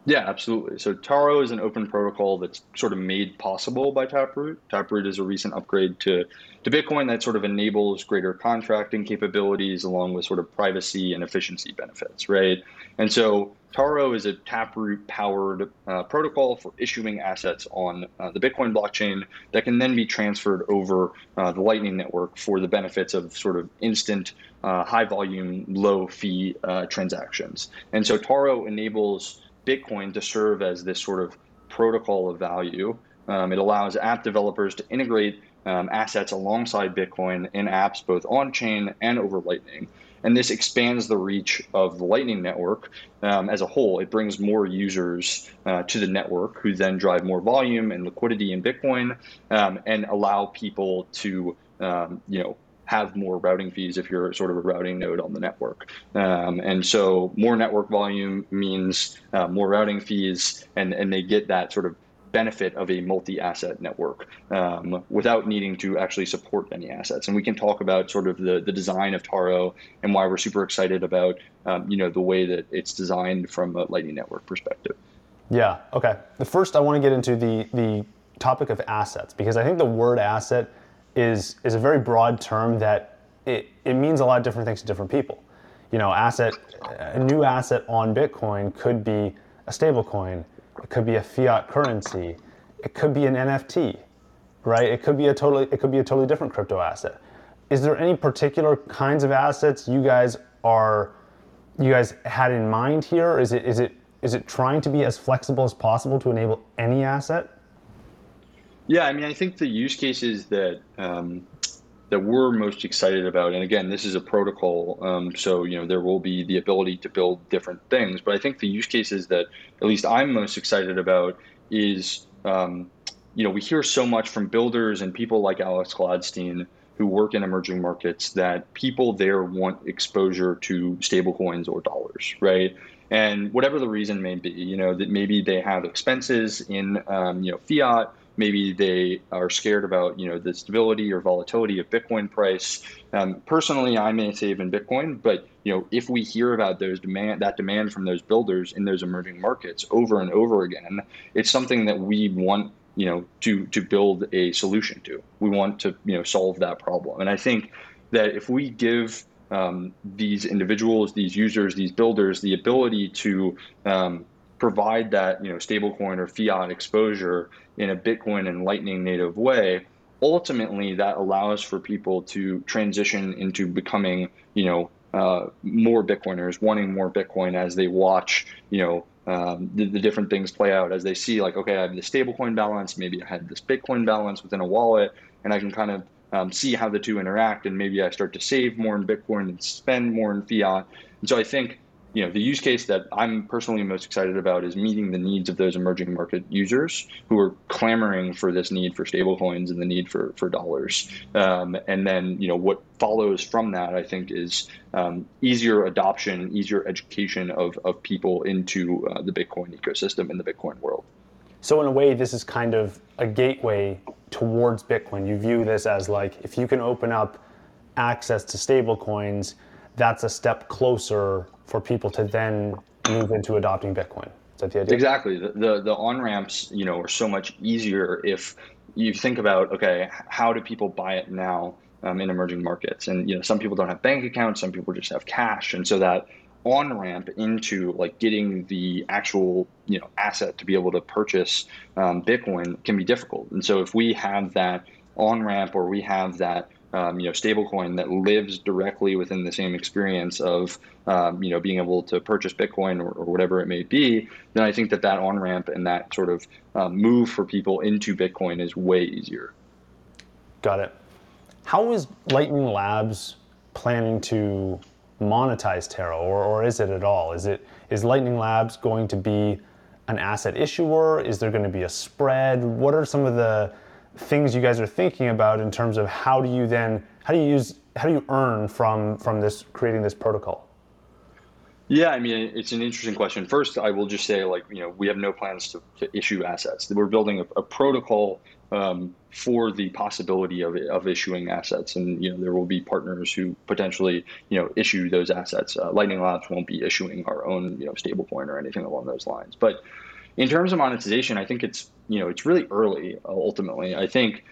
Yeah, absolutely. So Taro is an open protocol that's sort of made possible by Taproot. Taproot is a recent upgrade to, to Bitcoin that sort of enables greater contracting capabilities along with sort of privacy and efficiency benefits, right? And so Taro is a Taproot-powered uh, protocol for issuing assets on uh, the Bitcoin blockchain that can then be transferred over uh, the Lightning Network for the benefits of sort of instant, uh, high-volume, low-fee uh, transactions. And so Taro enables Bitcoin to serve as this sort of protocol of value. Um, it allows app developers to integrate um, assets alongside Bitcoin in apps both on-chain and over Lightning. And this expands the reach of the Lightning Network um, as a whole. It brings more users uh, to the network, who then drive more volume and liquidity in Bitcoin um, and allow people to, um, you know, have more routing fees if you're sort of a routing node on the network. Um, and so more network volume means uh, more routing fees, and, and they get that sort of benefit of a multi-asset network um, without needing to actually support any assets. And we can talk about sort of the, the design of Taro and why we're super excited about, um, you know, the way that it's designed from a Lightning Network perspective. Yeah, okay. The first I want to get into the the topic of assets, because I think the word asset is is a very broad term that it, it means a lot of different things to different people. You know, asset, a new asset on Bitcoin could be a stable coin, it could be a fiat currency, it could be an N F T, right? It could be a totally it could be a totally different crypto asset. Is there any particular kinds of assets you guys are you guys had in mind here? Is it is it is it trying to be as flexible as possible to enable any asset? Yeah, I mean, I think the use cases that um, that we're most excited about, and again, this is a protocol, um, so you know there will be the ability to build different things. But I think the use cases that at least I'm most excited about is, um, you know, we hear so much from builders and people like Alex Gladstein who work in emerging markets that people there want exposure to stablecoins or dollars, right? And whatever the reason may be, you know, that maybe they have expenses in, um, you know, fiat. Maybe they are scared about, you know, the stability or volatility of Bitcoin price. Um, personally, I may save in Bitcoin, but, you know, if we hear about those demand, that demand from those builders in those emerging markets over and over again, it's something that we want, you know, to to build a solution to. We want to, you know, solve that problem. And I think that if we give um, these individuals, these users, these builders, the ability to um, provide that, you know, stablecoin or fiat exposure in a Bitcoin and Lightning native way, ultimately that allows for people to transition into becoming, you know, uh, more Bitcoiners, wanting more Bitcoin as they watch, you know, um, the, the different things play out, as they see like, okay, I have this stablecoin balance, maybe I had this Bitcoin balance within a wallet, and I can kind of um, see how the two interact, and maybe I start to save more in Bitcoin and spend more in fiat. And so I think you know, the use case that I'm personally most excited about is meeting the needs of those emerging market users who are clamoring for this need for stablecoins and the need for, for dollars. Um, and then, you know, what follows from that, I think, is um, easier adoption, easier education of, of people into uh, the Bitcoin ecosystem and the Bitcoin world. So in a way, this is kind of a gateway towards Bitcoin. You view this as like, if you can open up access to stablecoins, that's a step closer for people to then move into adopting Bitcoin. Is that the idea? Exactly. The the, the on-ramps, you know, are so much easier if you think about, okay, how do people buy it now um, in emerging markets? And, you know, some people don't have bank accounts, some people just have cash. And so that on-ramp into like getting the actual, you know, asset to be able to purchase um, Bitcoin can be difficult. And so if we have that on-ramp, or we have that Um, you know, stablecoin that lives directly within the same experience of, um, you know, being able to purchase Bitcoin or, or whatever it may be, then I think that that on-ramp and that sort of uh, move for people into Bitcoin is way easier. Got it. How is Lightning Labs planning to monetize Taro, or, or is it at all? Is it is Lightning Labs going to be an asset issuer? Is there going to be a spread? What are some of the things you guys are thinking about in terms of how do you then how do you use how do you earn from from this creating this protocol? Yeah, I mean, it's an interesting question. First, I will just say, like, you know, we have no plans to, to issue assets. We're building a, a protocol um, for the possibility of of issuing assets, and, you know, there will be partners who potentially, you know, issue those assets. Uh, Lightning Labs won't be issuing our own, you know, stablecoin or anything along those lines, but. In terms of monetization, I think it's, you know, it's really early, ultimately. I think,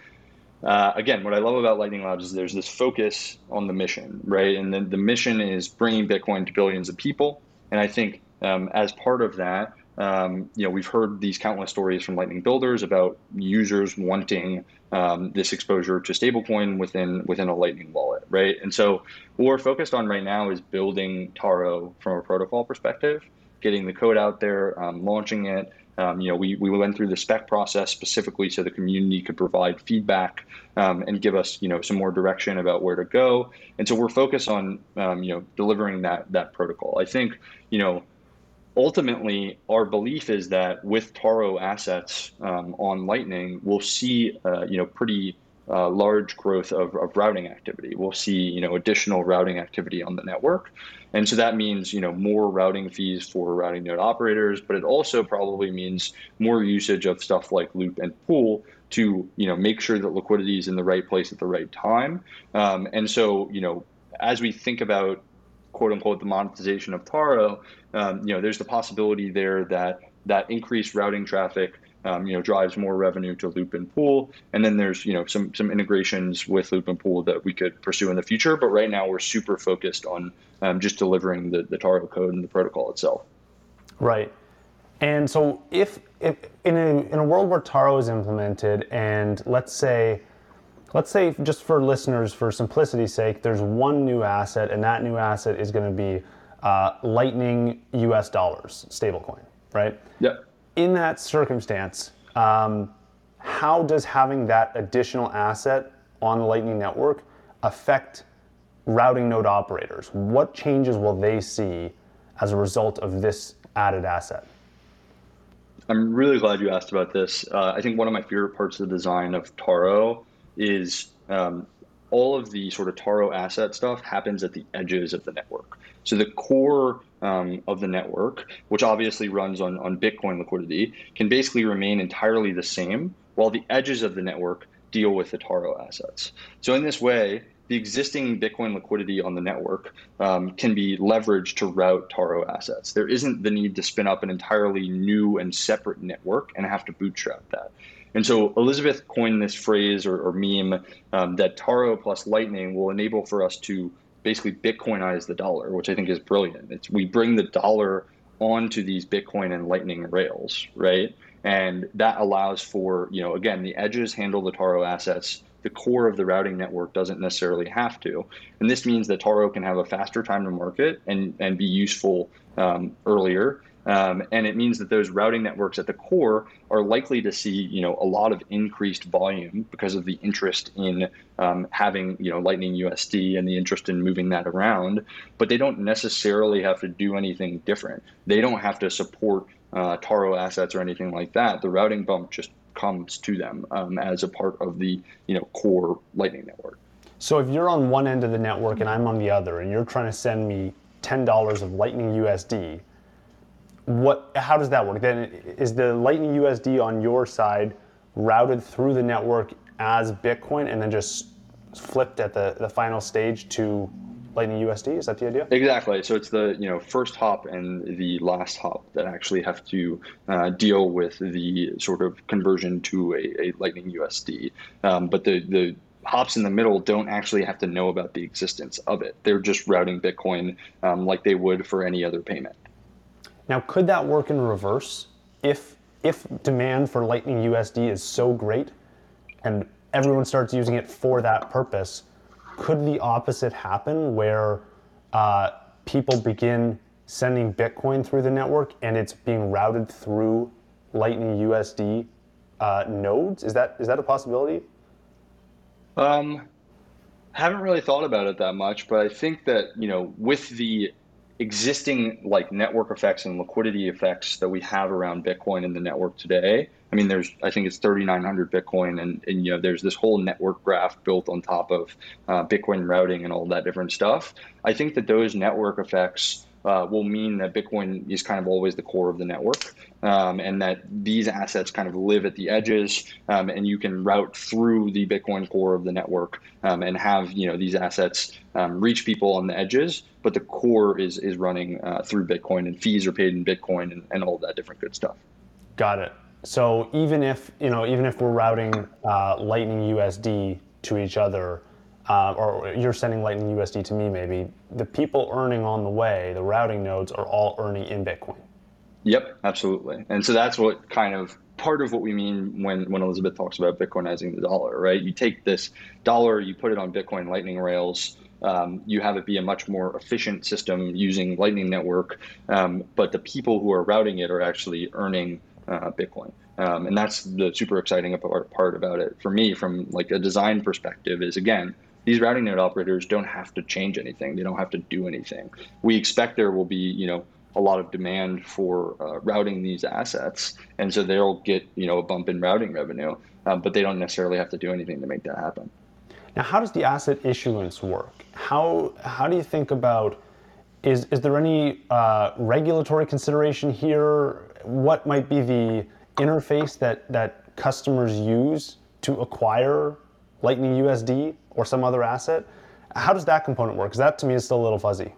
uh, again, what I love about Lightning Labs is there's this focus on the mission, right? And then the mission is bringing Bitcoin to billions of people. And I think um, as part of that, um, you know, we've heard these countless stories from Lightning builders about users wanting um, this exposure to stablecoin within within a Lightning wallet, right? And so what we're focused on right now is building Taro from a protocol perspective, getting the code out there, um, launching it. Um, you know, we, we went through the spec process specifically so the community could provide feedback um, and give us, you know, some more direction about where to go. And so we're focused on, um, you know, delivering that that protocol. I think, you know, ultimately our belief is that with Taro assets um, on Lightning, we'll see, uh, you know, pretty Uh, large growth of, of routing activity. We'll see, you know, additional routing activity on the network. And so that means, you know, more routing fees for routing node operators, but it also probably means more usage of stuff like Loop and Pool to, you know, make sure that liquidity is in the right place at the right time. Um, and so, you know, as we think about, quote unquote, the monetization of Taro, um, you know, there's the possibility there that that increased routing traffic Um, you know, drives more revenue to Loop and Pool. And then there's, you know, some some integrations with Loop and Pool that we could pursue in the future. But right now we're super focused on um, just delivering the, the Taro code and the protocol itself. Right. And so if, if in a in a world where Taro is implemented, and let's say, let's say just for listeners, for simplicity's sake, there's one new asset, and that new asset is going to be uh, Lightning U S dollars, stablecoin, right? Yeah. In that circumstance, um, how does having that additional asset on the Lightning Network affect routing node operators? What changes will they see as a result of this added asset? I'm really glad you asked about this. Uh, I think one of my favorite parts of the design of Taro is um, all of the sort of Taro asset stuff happens at the edges of the network. So the core um, of the network, which obviously runs on, on Bitcoin liquidity, can basically remain entirely the same, while the edges of the network deal with the Taro assets. So in this way, the existing Bitcoin liquidity on the network um, can be leveraged to route Taro assets. There isn't the need to spin up an entirely new and separate network and have to bootstrap that. And so Elizabeth coined this phrase or, or meme um, that Taro plus Lightning will enable for us to basically Bitcoinize the dollar, which I think is brilliant. It's, we bring the dollar onto these Bitcoin and Lightning rails, right? And that allows for, you know, again, the edges handle the Taro assets. The core of the routing network doesn't necessarily have to. And this means that Taro can have a faster time to market and, and be useful um, earlier. Um, and it means that those routing networks at the core are likely to see, you know, a lot of increased volume because of the interest in um, having, you know, Lightning U S D and the interest in moving that around. But they don't necessarily have to do anything different. They don't have to support uh, Taro assets or anything like that. The routing bump just comes to them um, as a part of the, you know, core Lightning network. So if you're on one end of the network and I'm on the other, and you're trying to send me ten dollars of Lightning U S D, what? How does that work? Then is the Lightning U S D on your side routed through the network as Bitcoin and then just flipped at the, the final stage to Lightning U S D? Is that the idea? Exactly. So it's the, you know, first hop and the last hop that actually have to uh, deal with the sort of conversion to a, a Lightning U S D. Um, but the the hops in the middle don't actually have to know about the existence of it. They're just routing Bitcoin um, like they would for any other payment. Now, could that work in reverse? If if demand for Lightning U S D is so great and everyone starts using it for that purpose, could the opposite happen where uh, people begin sending Bitcoin through the network and it's being routed through Lightning U S D uh, nodes? Is that is that a possibility? Um, haven't really thought about it that much, but I think that, you know, with the existing like network effects and liquidity effects that we have around Bitcoin in the network today. I mean, there's, I think it's thirty-nine hundred Bitcoin, and, and you know, there's this whole network graph built on top of uh, Bitcoin routing and all that different stuff. I think that those network effects uh, will mean that Bitcoin is kind of always the core of the network, um, and that these assets kind of live at the edges, um, and you can route through the Bitcoin core of the network um, and have, you know, these assets um, reach people on the edges. But the core is is running uh, through Bitcoin, and fees are paid in Bitcoin, and, and all that different good stuff. Got it. So even if you know, even if we're routing uh, Lightning U S D to each other, uh, or you're sending Lightning U S D to me, maybe the people earning on the way, the routing nodes, are all earning in Bitcoin. Yep, absolutely. And so that's what kind of part of what we mean when when Elizabeth talks about Bitcoinizing the dollar, right? You take this dollar, you put it on Bitcoin Lightning rails. Um, you have it be a much more efficient system using Lightning Network, um, but the people who are routing it are actually earning uh, Bitcoin. Um, and that's the super exciting part, part about it for me from like a design perspective is, again, these routing node operators don't have to change anything. They don't have to do anything. We expect there will be, you know, a lot of demand for uh, routing these assets. And so they'll get, you know, a bump in routing revenue, uh, but they don't necessarily have to do anything to make that happen. Now, how does the asset issuance work? How how do you think about, is is there any uh, regulatory consideration here? What might be the interface that, that customers use to acquire Lightning U S D or some other asset? How does that component work? Because that to me is still a little fuzzy.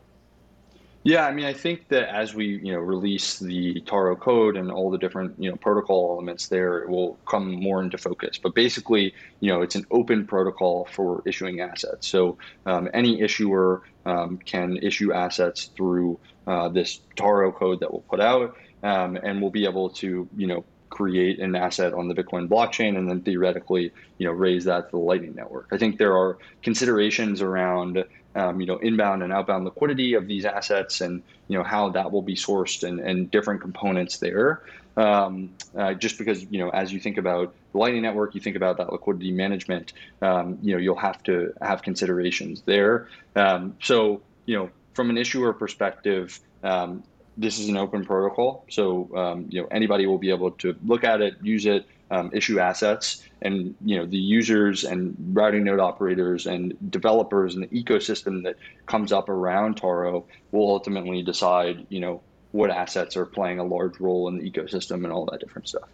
Yeah, I mean, I think that as we, you know, release the Taro code and all the different, you know, protocol elements there, it will come more into focus. But basically, you know, it's an open protocol for issuing assets. So um, any issuer um, can issue assets through uh, this Taro code that we'll put out, um, and we'll be able to, you know, create an asset on the Bitcoin blockchain and then theoretically, you know, raise that to the Lightning Network. I think there are considerations around Um, you know, inbound and outbound liquidity of these assets, and you know how that will be sourced, and, and different components there. Um, uh, just because you know, as you think about the Lightning Network, you think about that liquidity management. Um, you know, you'll have to have considerations there. Um, so, you know, from an issuer perspective, um, this is an open protocol. So, um, you know, anybody will be able to look at it, use it. Um, issue assets, and you know the users and routing node operators and developers and the ecosystem that comes up around Taro will ultimately decide you know what assets are playing a large role in the ecosystem and all that different stuff.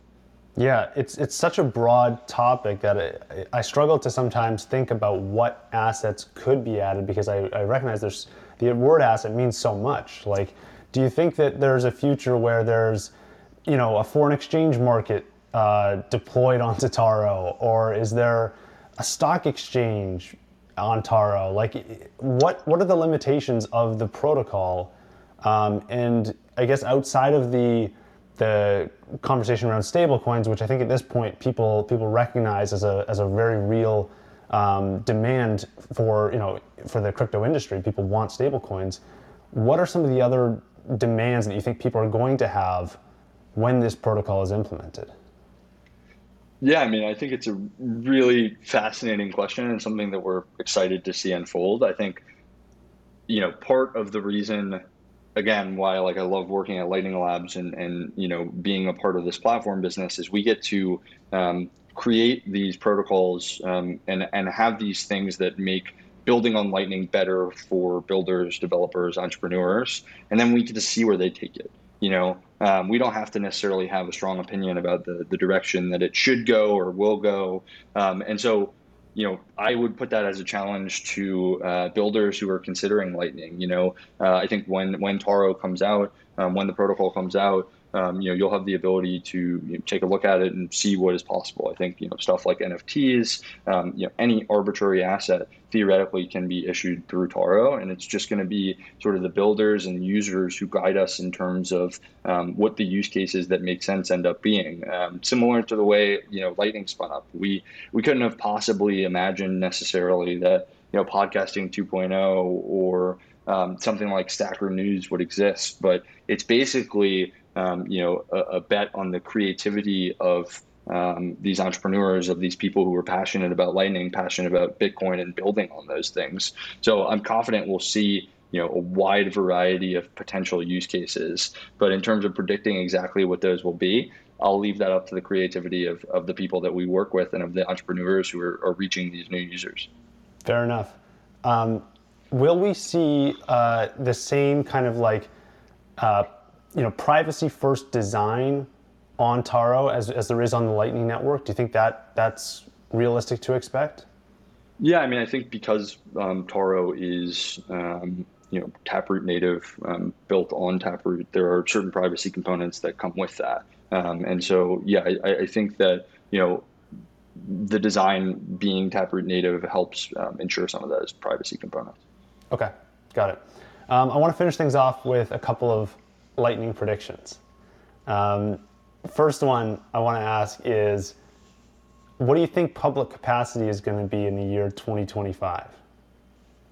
Yeah, it's it's such a broad topic that it, I struggle to sometimes think about what assets could be added because I, I recognize there's the word asset means so much. Like, do you think that there's a future where there's you know a foreign exchange market Uh, deployed onto Taro, or is there a stock exchange on Taro? Like, what what are the limitations of the protocol? Um, and I guess outside of the the conversation around stablecoins, which I think at this point people people recognize as a as a very real um, demand for you know for the crypto industry, people want stablecoins. What are some of the other demands that you think people are going to have when this protocol is implemented? Yeah, I mean, I think it's a really fascinating question and something that we're excited to see unfold. I think, you know, part of the reason, again, why like I love working at Lightning Labs and, and you know, being a part of this platform business is we get to um, create these protocols um, and, and have these things that make building on Lightning better for builders, developers, entrepreneurs, and then we get to see where they take it. You know, um, we don't have to necessarily have a strong opinion about the, the direction that it should go or will go. Um, and so, you know, I would put that as a challenge to uh, builders who are considering Lightning. You know, uh, I think when, when Taro comes out, um, when the protocol comes out, um, you know, you'll have the ability to you know, take a look at it and see what is possible. I think, you know, stuff like N F Ts, um, you know, any arbitrary asset theoretically can be issued through Taro. And it's just going to be sort of the builders and users who guide us in terms of um, what the use cases that make sense end up being. Um, similar to the way, you know, Lightning spun up. We, we couldn't have possibly imagined necessarily that, you know, Podcasting two point oh or um, something like Stacker News would exist, but it's basically Um, you know, a, a bet on the creativity of um, these entrepreneurs, of these people who are passionate about Lightning, passionate about Bitcoin, and building on those things. So I'm confident we'll see, you know, a wide variety of potential use cases. But in terms of predicting exactly what those will be, I'll leave that up to the creativity of, of the people that we work with and of the entrepreneurs who are, are reaching these new users. Fair enough. Um, will we see uh, the same kind of like uh, you know, privacy-first design on Taro as as there is on the Lightning Network? Do you think that that's realistic to expect? Yeah, I mean, I think because um, Taro is, um, you know, Taproot native, um, built on Taproot, there are certain privacy components that come with that. Um, and so, yeah, I, I think that, you know, the design being Taproot native helps um, ensure some of those privacy components. Okay, got it. Um, I want to finish things off with a couple of Lightning predictions. Um, first one I want to ask is, what do you think public capacity is going to be in the year twenty twenty-five?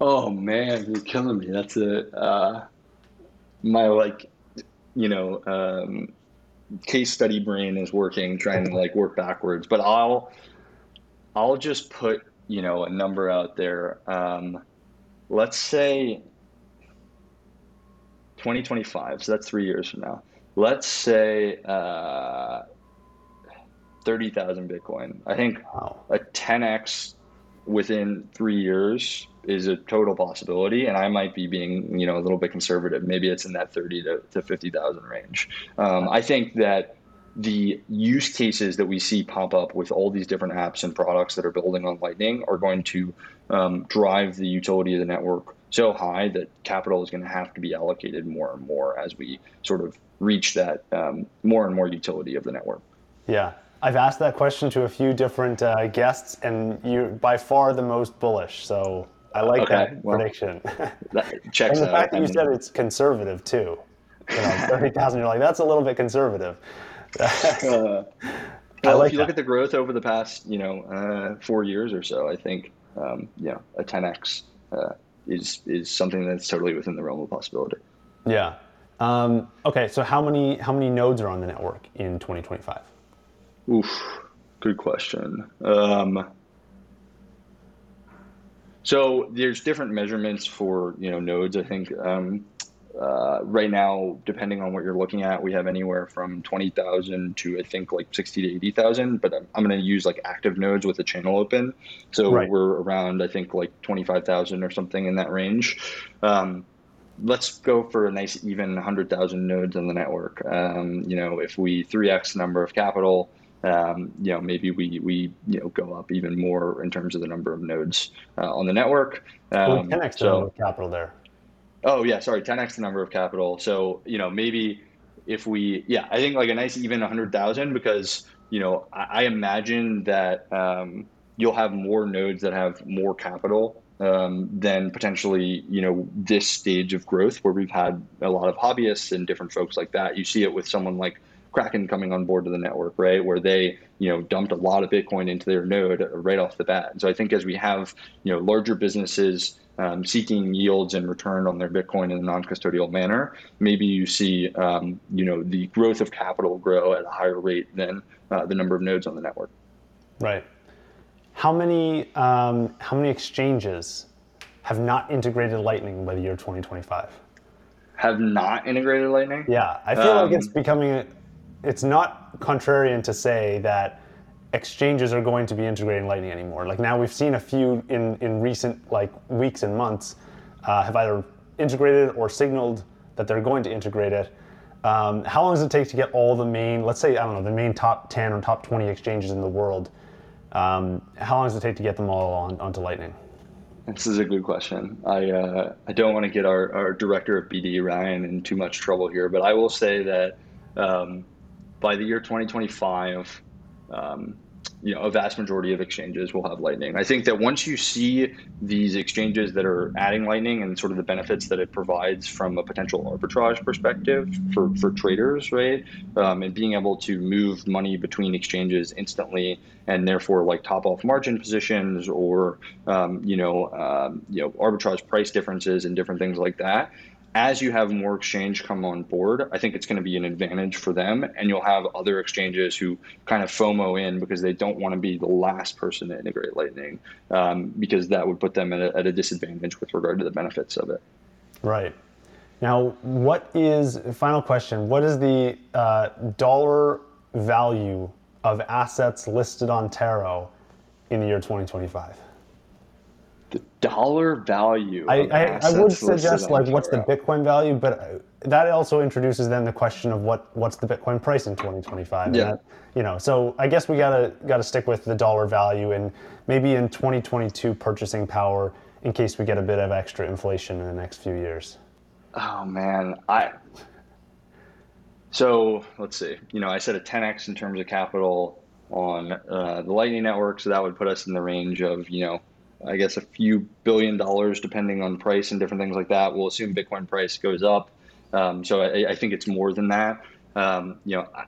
Oh man, you're killing me. That's a uh, my like, you know, um, case study brain is working, trying to like work backwards. But I'll I'll just put you know a number out there. Um, let's say twenty twenty-five, so that's three years from now. Let's say uh, thirty thousand Bitcoin. I think wow. a ten x within three years is a total possibility, and I might be being, you know, a little bit conservative. Maybe it's in that thirty to fifty thousand range. Um, I think that the use cases that we see pop up with all these different apps and products that are building on Lightning are going to um, drive the utility of the network so high that capital is going to have to be allocated more and more as we sort of reach that um, more and more utility of the network. Yeah, I've asked that question to a few different uh, guests, and you're by far the most bullish. So I like okay, that well, prediction. That checks and the out. fact that you said it's conservative too. You know, thirty thousand, you're like, that's a little bit conservative. uh, I like if you that. look at the growth over the past, you know, uh, four years or so, I think, um, you know, a ten x uh, is is something that's totally within the realm of possibility. Yeah. Um, okay, so how many how many nodes are on the network in twenty twenty-five? Oof, good question. Um, so there's different measurements for, you know, nodes. I think um, uh, right now, depending on what you're looking at, we have anywhere from twenty thousand to I think like sixty to eighty thousand, but I'm, I'm going to use like active nodes with a channel open. So right. we're around, I think like twenty-five thousand or something in that range. Um, let's go for a nice even one hundred thousand nodes on the network. Um, you know, if we three x number of capital, um, you know, maybe we, we, you know, go up even more in terms of the number of nodes uh, on the network. Um, well, ten x so, the number of capital there. Oh yeah, sorry, ten x the number of capital. So, you know, maybe if we, yeah, I think like a nice even one hundred thousand, because, you know, I, I imagine that um, you'll have more nodes that have more capital um, than potentially, you know, this stage of growth where we've had a lot of hobbyists and different folks like that. You see it with someone like Kraken coming on board to the network, right? Where they, you know, dumped a lot of Bitcoin into their node right off the bat. And so I think as we have, you know, larger businesses um, seeking yields and return on their Bitcoin in a non-custodial manner, maybe you see um, you know, the growth of capital grow at a higher rate than uh, the number of nodes on the network. Right. How many um, how many exchanges have not integrated Lightning by the year twenty twenty-five? Have not integrated Lightning? Yeah, I feel um, like it's becoming, a, it's not contrarian to say that exchanges are going to be integrating Lightning anymore. Like now we've seen a few in, in recent like weeks and months uh, have either integrated or signaled that they're going to integrate it. Um, how long does it take to get all the main, let's say, I don't know, the main top ten or top twenty exchanges in the world? Um, how long does it take to get them all on, onto Lightning? This is a good question. I uh, I don't want to get our, our director of B D, Ryan, in too much trouble here, but I will say that um, by the year twenty twenty-five, um, you know, a vast majority of exchanges will have Lightning. I think that once you see these exchanges that are adding Lightning and sort of the benefits that it provides from a potential arbitrage perspective for, for traders, right? Um, and being able to move money between exchanges instantly and therefore like top off margin positions or, um, you know, um, you know, arbitrage price differences and different things like that. As you have more exchange come on board, I think it's going to be an advantage for them, and you'll have other exchanges who kind of FOMO in because they don't want to be the last person to integrate Lightning, um, because that would put them at a, at a disadvantage with regard to the benefits of it. Right. Now, what is, final question, what is the uh, dollar value of assets listed on Taro in the year twenty twenty-five? The dollar value. I, I, I would suggest like what's the Bitcoin value, but that also introduces then the question of what what's the Bitcoin price in twenty twenty-five. Yeah. And that, you know, so I guess we gotta gotta stick with the dollar value and maybe in twenty twenty-two purchasing power in case we get a bit of extra inflation in the next few years. Oh man, I. So let's see. You know, I said a ten x in terms of capital on uh, the Lightning Network, so that would put us in the range of, you know, I guess a few billion dollars depending on price and different things like that. We'll assume Bitcoin price goes up. Um, so I, I think it's more than that. Um, you know, I,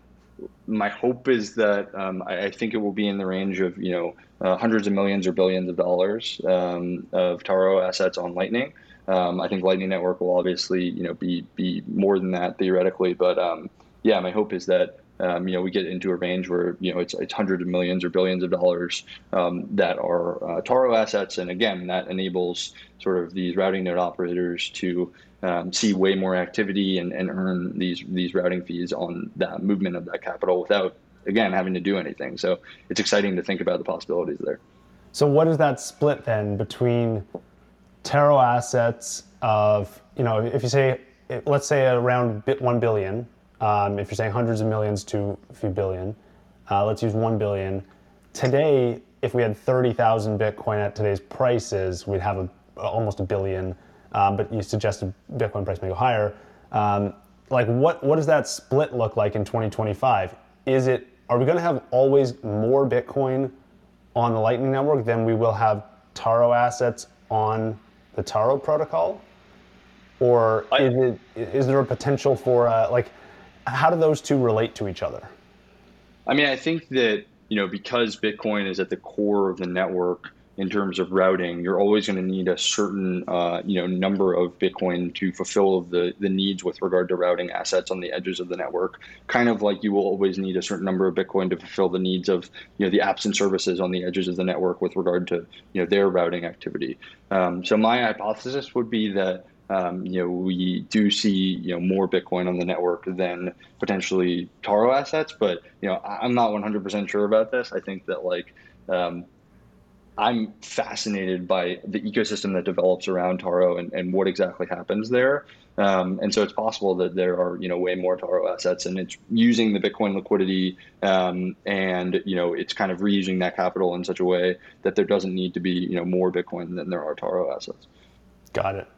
my hope is that um, I, I think it will be in the range of, you know, uh, hundreds of millions or billions of dollars um, of Taro assets on Lightning. Um, I think Lightning Network will obviously, you know, be be more than that theoretically. But um, yeah, my hope is that, Um, you know, we get into a range where, you know, it's it's hundreds of millions or billions of dollars um, that are uh, Taro assets. And again, that enables sort of these routing node operators to um, see way more activity and, and earn these these routing fees on that movement of that capital without, again, having to do anything. So it's exciting to think about the possibilities there. So what is that split then between Taro assets of, you know, if you say, let's say around one billion, Um, if you're saying hundreds of millions to a few billion, uh, let's use one billion. Today, if we had thirty thousand Bitcoin at today's prices, we'd have a, almost a billion, um, but you suggested Bitcoin price may go higher. Um, like what, what does that split look like in twenty twenty-five? Is it, are we gonna have always more Bitcoin on the Lightning Network than we will have Taro assets on the Taro protocol? Or I, is it, is there a potential for uh, like, how do those two relate to each other? I mean, I think that, you know, because Bitcoin is at the core of the network in terms of routing, you're always going to need a certain, uh, you know, number of Bitcoin to fulfill the, the needs with regard to routing assets on the edges of the network. Kind of like you will always need a certain number of Bitcoin to fulfill the needs of, you know, the apps and services on the edges of the network with regard to, you know, their routing activity. Um, so my hypothesis would be that, Um, you know, we do see, you know, more Bitcoin on the network than potentially Taro assets, but, you know, I'm not one hundred percent sure about this. I think that, like, um, I'm fascinated by the ecosystem that develops around Taro and, and what exactly happens there. Um, and so it's possible that there are, you know, way more Taro assets, and it's using the Bitcoin liquidity, um, and, you know, it's kind of reusing that capital in such a way that there doesn't need to be, you know, more Bitcoin than there are Taro assets. Got it.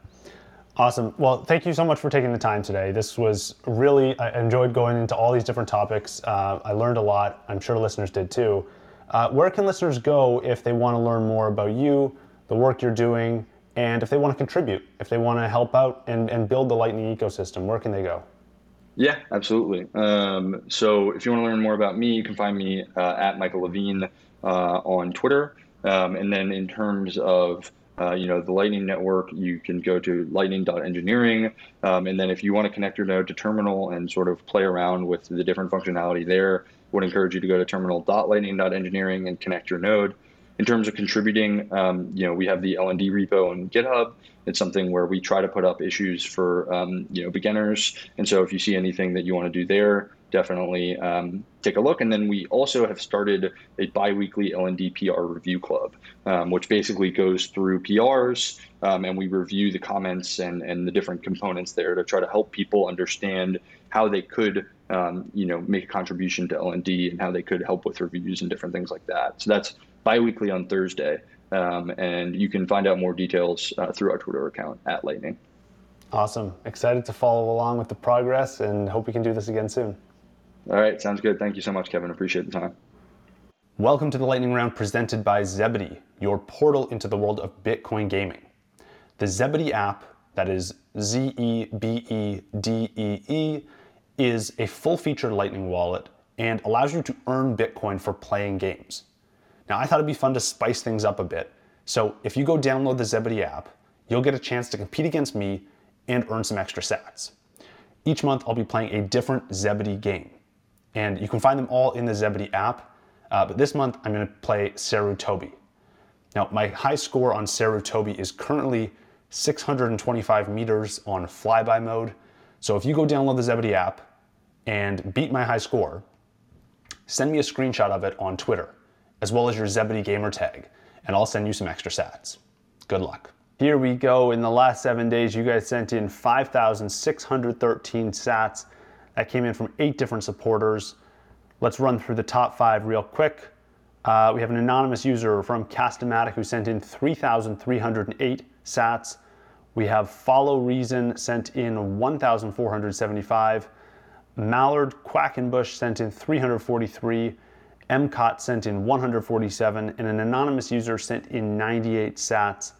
Awesome. Well, thank you so much for taking the time today. This was really, I enjoyed going into all these different topics. Uh, I learned a lot. I'm sure listeners did too. Uh, where can listeners go if they want to learn more about you, the work you're doing, and if they want to contribute, if they want to help out and, and build the Lightning ecosystem, where can they go? Yeah, absolutely. Um, so if you want to learn more about me, you can find me uh, at Michael Levin uh, on Twitter. Um, and then in terms of Uh, you know, the Lightning Network, you can go to lightning dot engineering. Um, and then if you want to connect your node to Terminal and sort of play around with the different functionality there, would encourage you to go to terminal dot lightning dot engineering and connect your node. In terms of contributing, um, you know, we have the L N D repo on GitHub. It's something where we try to put up issues for, um, you know, beginners. And so if you see anything that you want to do there, definitely um, take a look. And then we also have started a bi-weekly L N D P R review club, um, which basically goes through P Rs um, and we review the comments and, and the different components there to try to help people understand how they could, um, you know, make a contribution to L N D and how they could help with reviews and different things like that. So that's bi-weekly on Thursday. Um, and you can find out more details uh, through our Twitter account at Lightning. Awesome. Excited to follow along with the progress and hope we can do this again soon. All right. Sounds good. Thank you so much, Kevin. Appreciate the time. Welcome to the Lightning Round presented by Zebedee, your portal into the world of Bitcoin gaming. The Zebedee app, that is Z E B E D E E, is a full-featured Lightning wallet and allows you to earn Bitcoin for playing games. Now, I thought it'd be fun to spice things up a bit. So if you go download the Zebedee app, you'll get a chance to compete against me and earn some extra sats. Each month, I'll be playing a different Zebedee game. And you can find them all in the Zebedee app, uh, but this month I'm gonna play Sarutobi. Now, my high score on Sarutobi is currently six hundred twenty-five meters on flyby mode. So if you go download the Zebedee app and beat my high score, send me a screenshot of it on Twitter, as well as your Zebedee gamer tag, and I'll send you some extra sats. Good luck. Here we go. In the last seven days, you guys sent in five thousand six hundred thirteen sats. That came in from eight different supporters. Let's run through the top five real quick. Uh, we have an anonymous user from Castomatic who sent in three thousand three hundred eight sats. We have Follow Reason sent in one thousand four hundred seventy-five. Mallard Quackenbush sent in three hundred forty-three. M C O T sent in one hundred forty-seven. And an anonymous user sent in ninety-eight sats.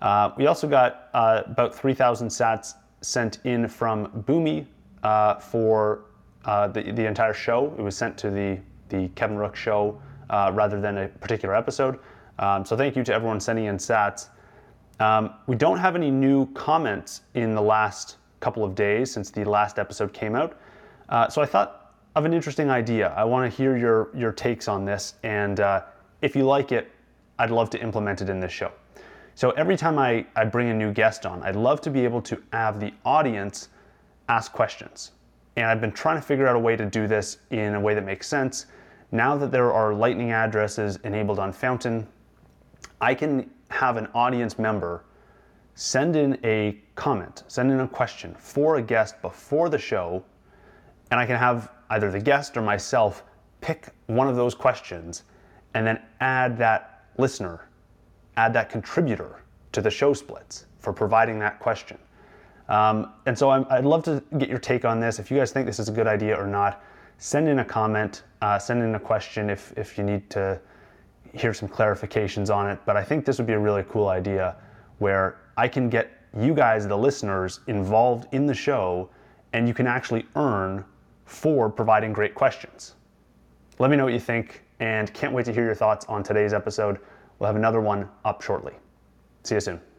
Uh, we also got uh, about three thousand sats sent in from Boomy. Uh, for uh, the, the entire show. It was sent to the, the Kevin Rook show uh, rather than a particular episode. Um, so thank you to everyone sending in sats. Um, we don't have any new comments in the last couple of days since the last episode came out. Uh, so I thought of an interesting idea. I want to hear your, your takes on this. And uh, if you like it, I'd love to implement it in this show. So every time I, I bring a new guest on, I'd love to be able to have the audience ask questions. And I've been trying to figure out a way to do this in a way that makes sense. Now that there are Lightning addresses enabled on Fountain, I can have an audience member send in a comment, send in a question for a guest before the show, and I can have either the guest or myself pick one of those questions and then add that listener, add that contributor to the show splits for providing that question. Um, and so I'm, I'd love to get your take on this. If you guys think this is a good idea or not, send in a comment, uh, send in a question if, if you need to hear some clarifications on it. But I think this would be a really cool idea where I can get you guys, the listeners, involved in the show, and you can actually earn for providing great questions. Let me know what you think, and can't wait to hear your thoughts on today's episode. We'll have another one up shortly. See you soon.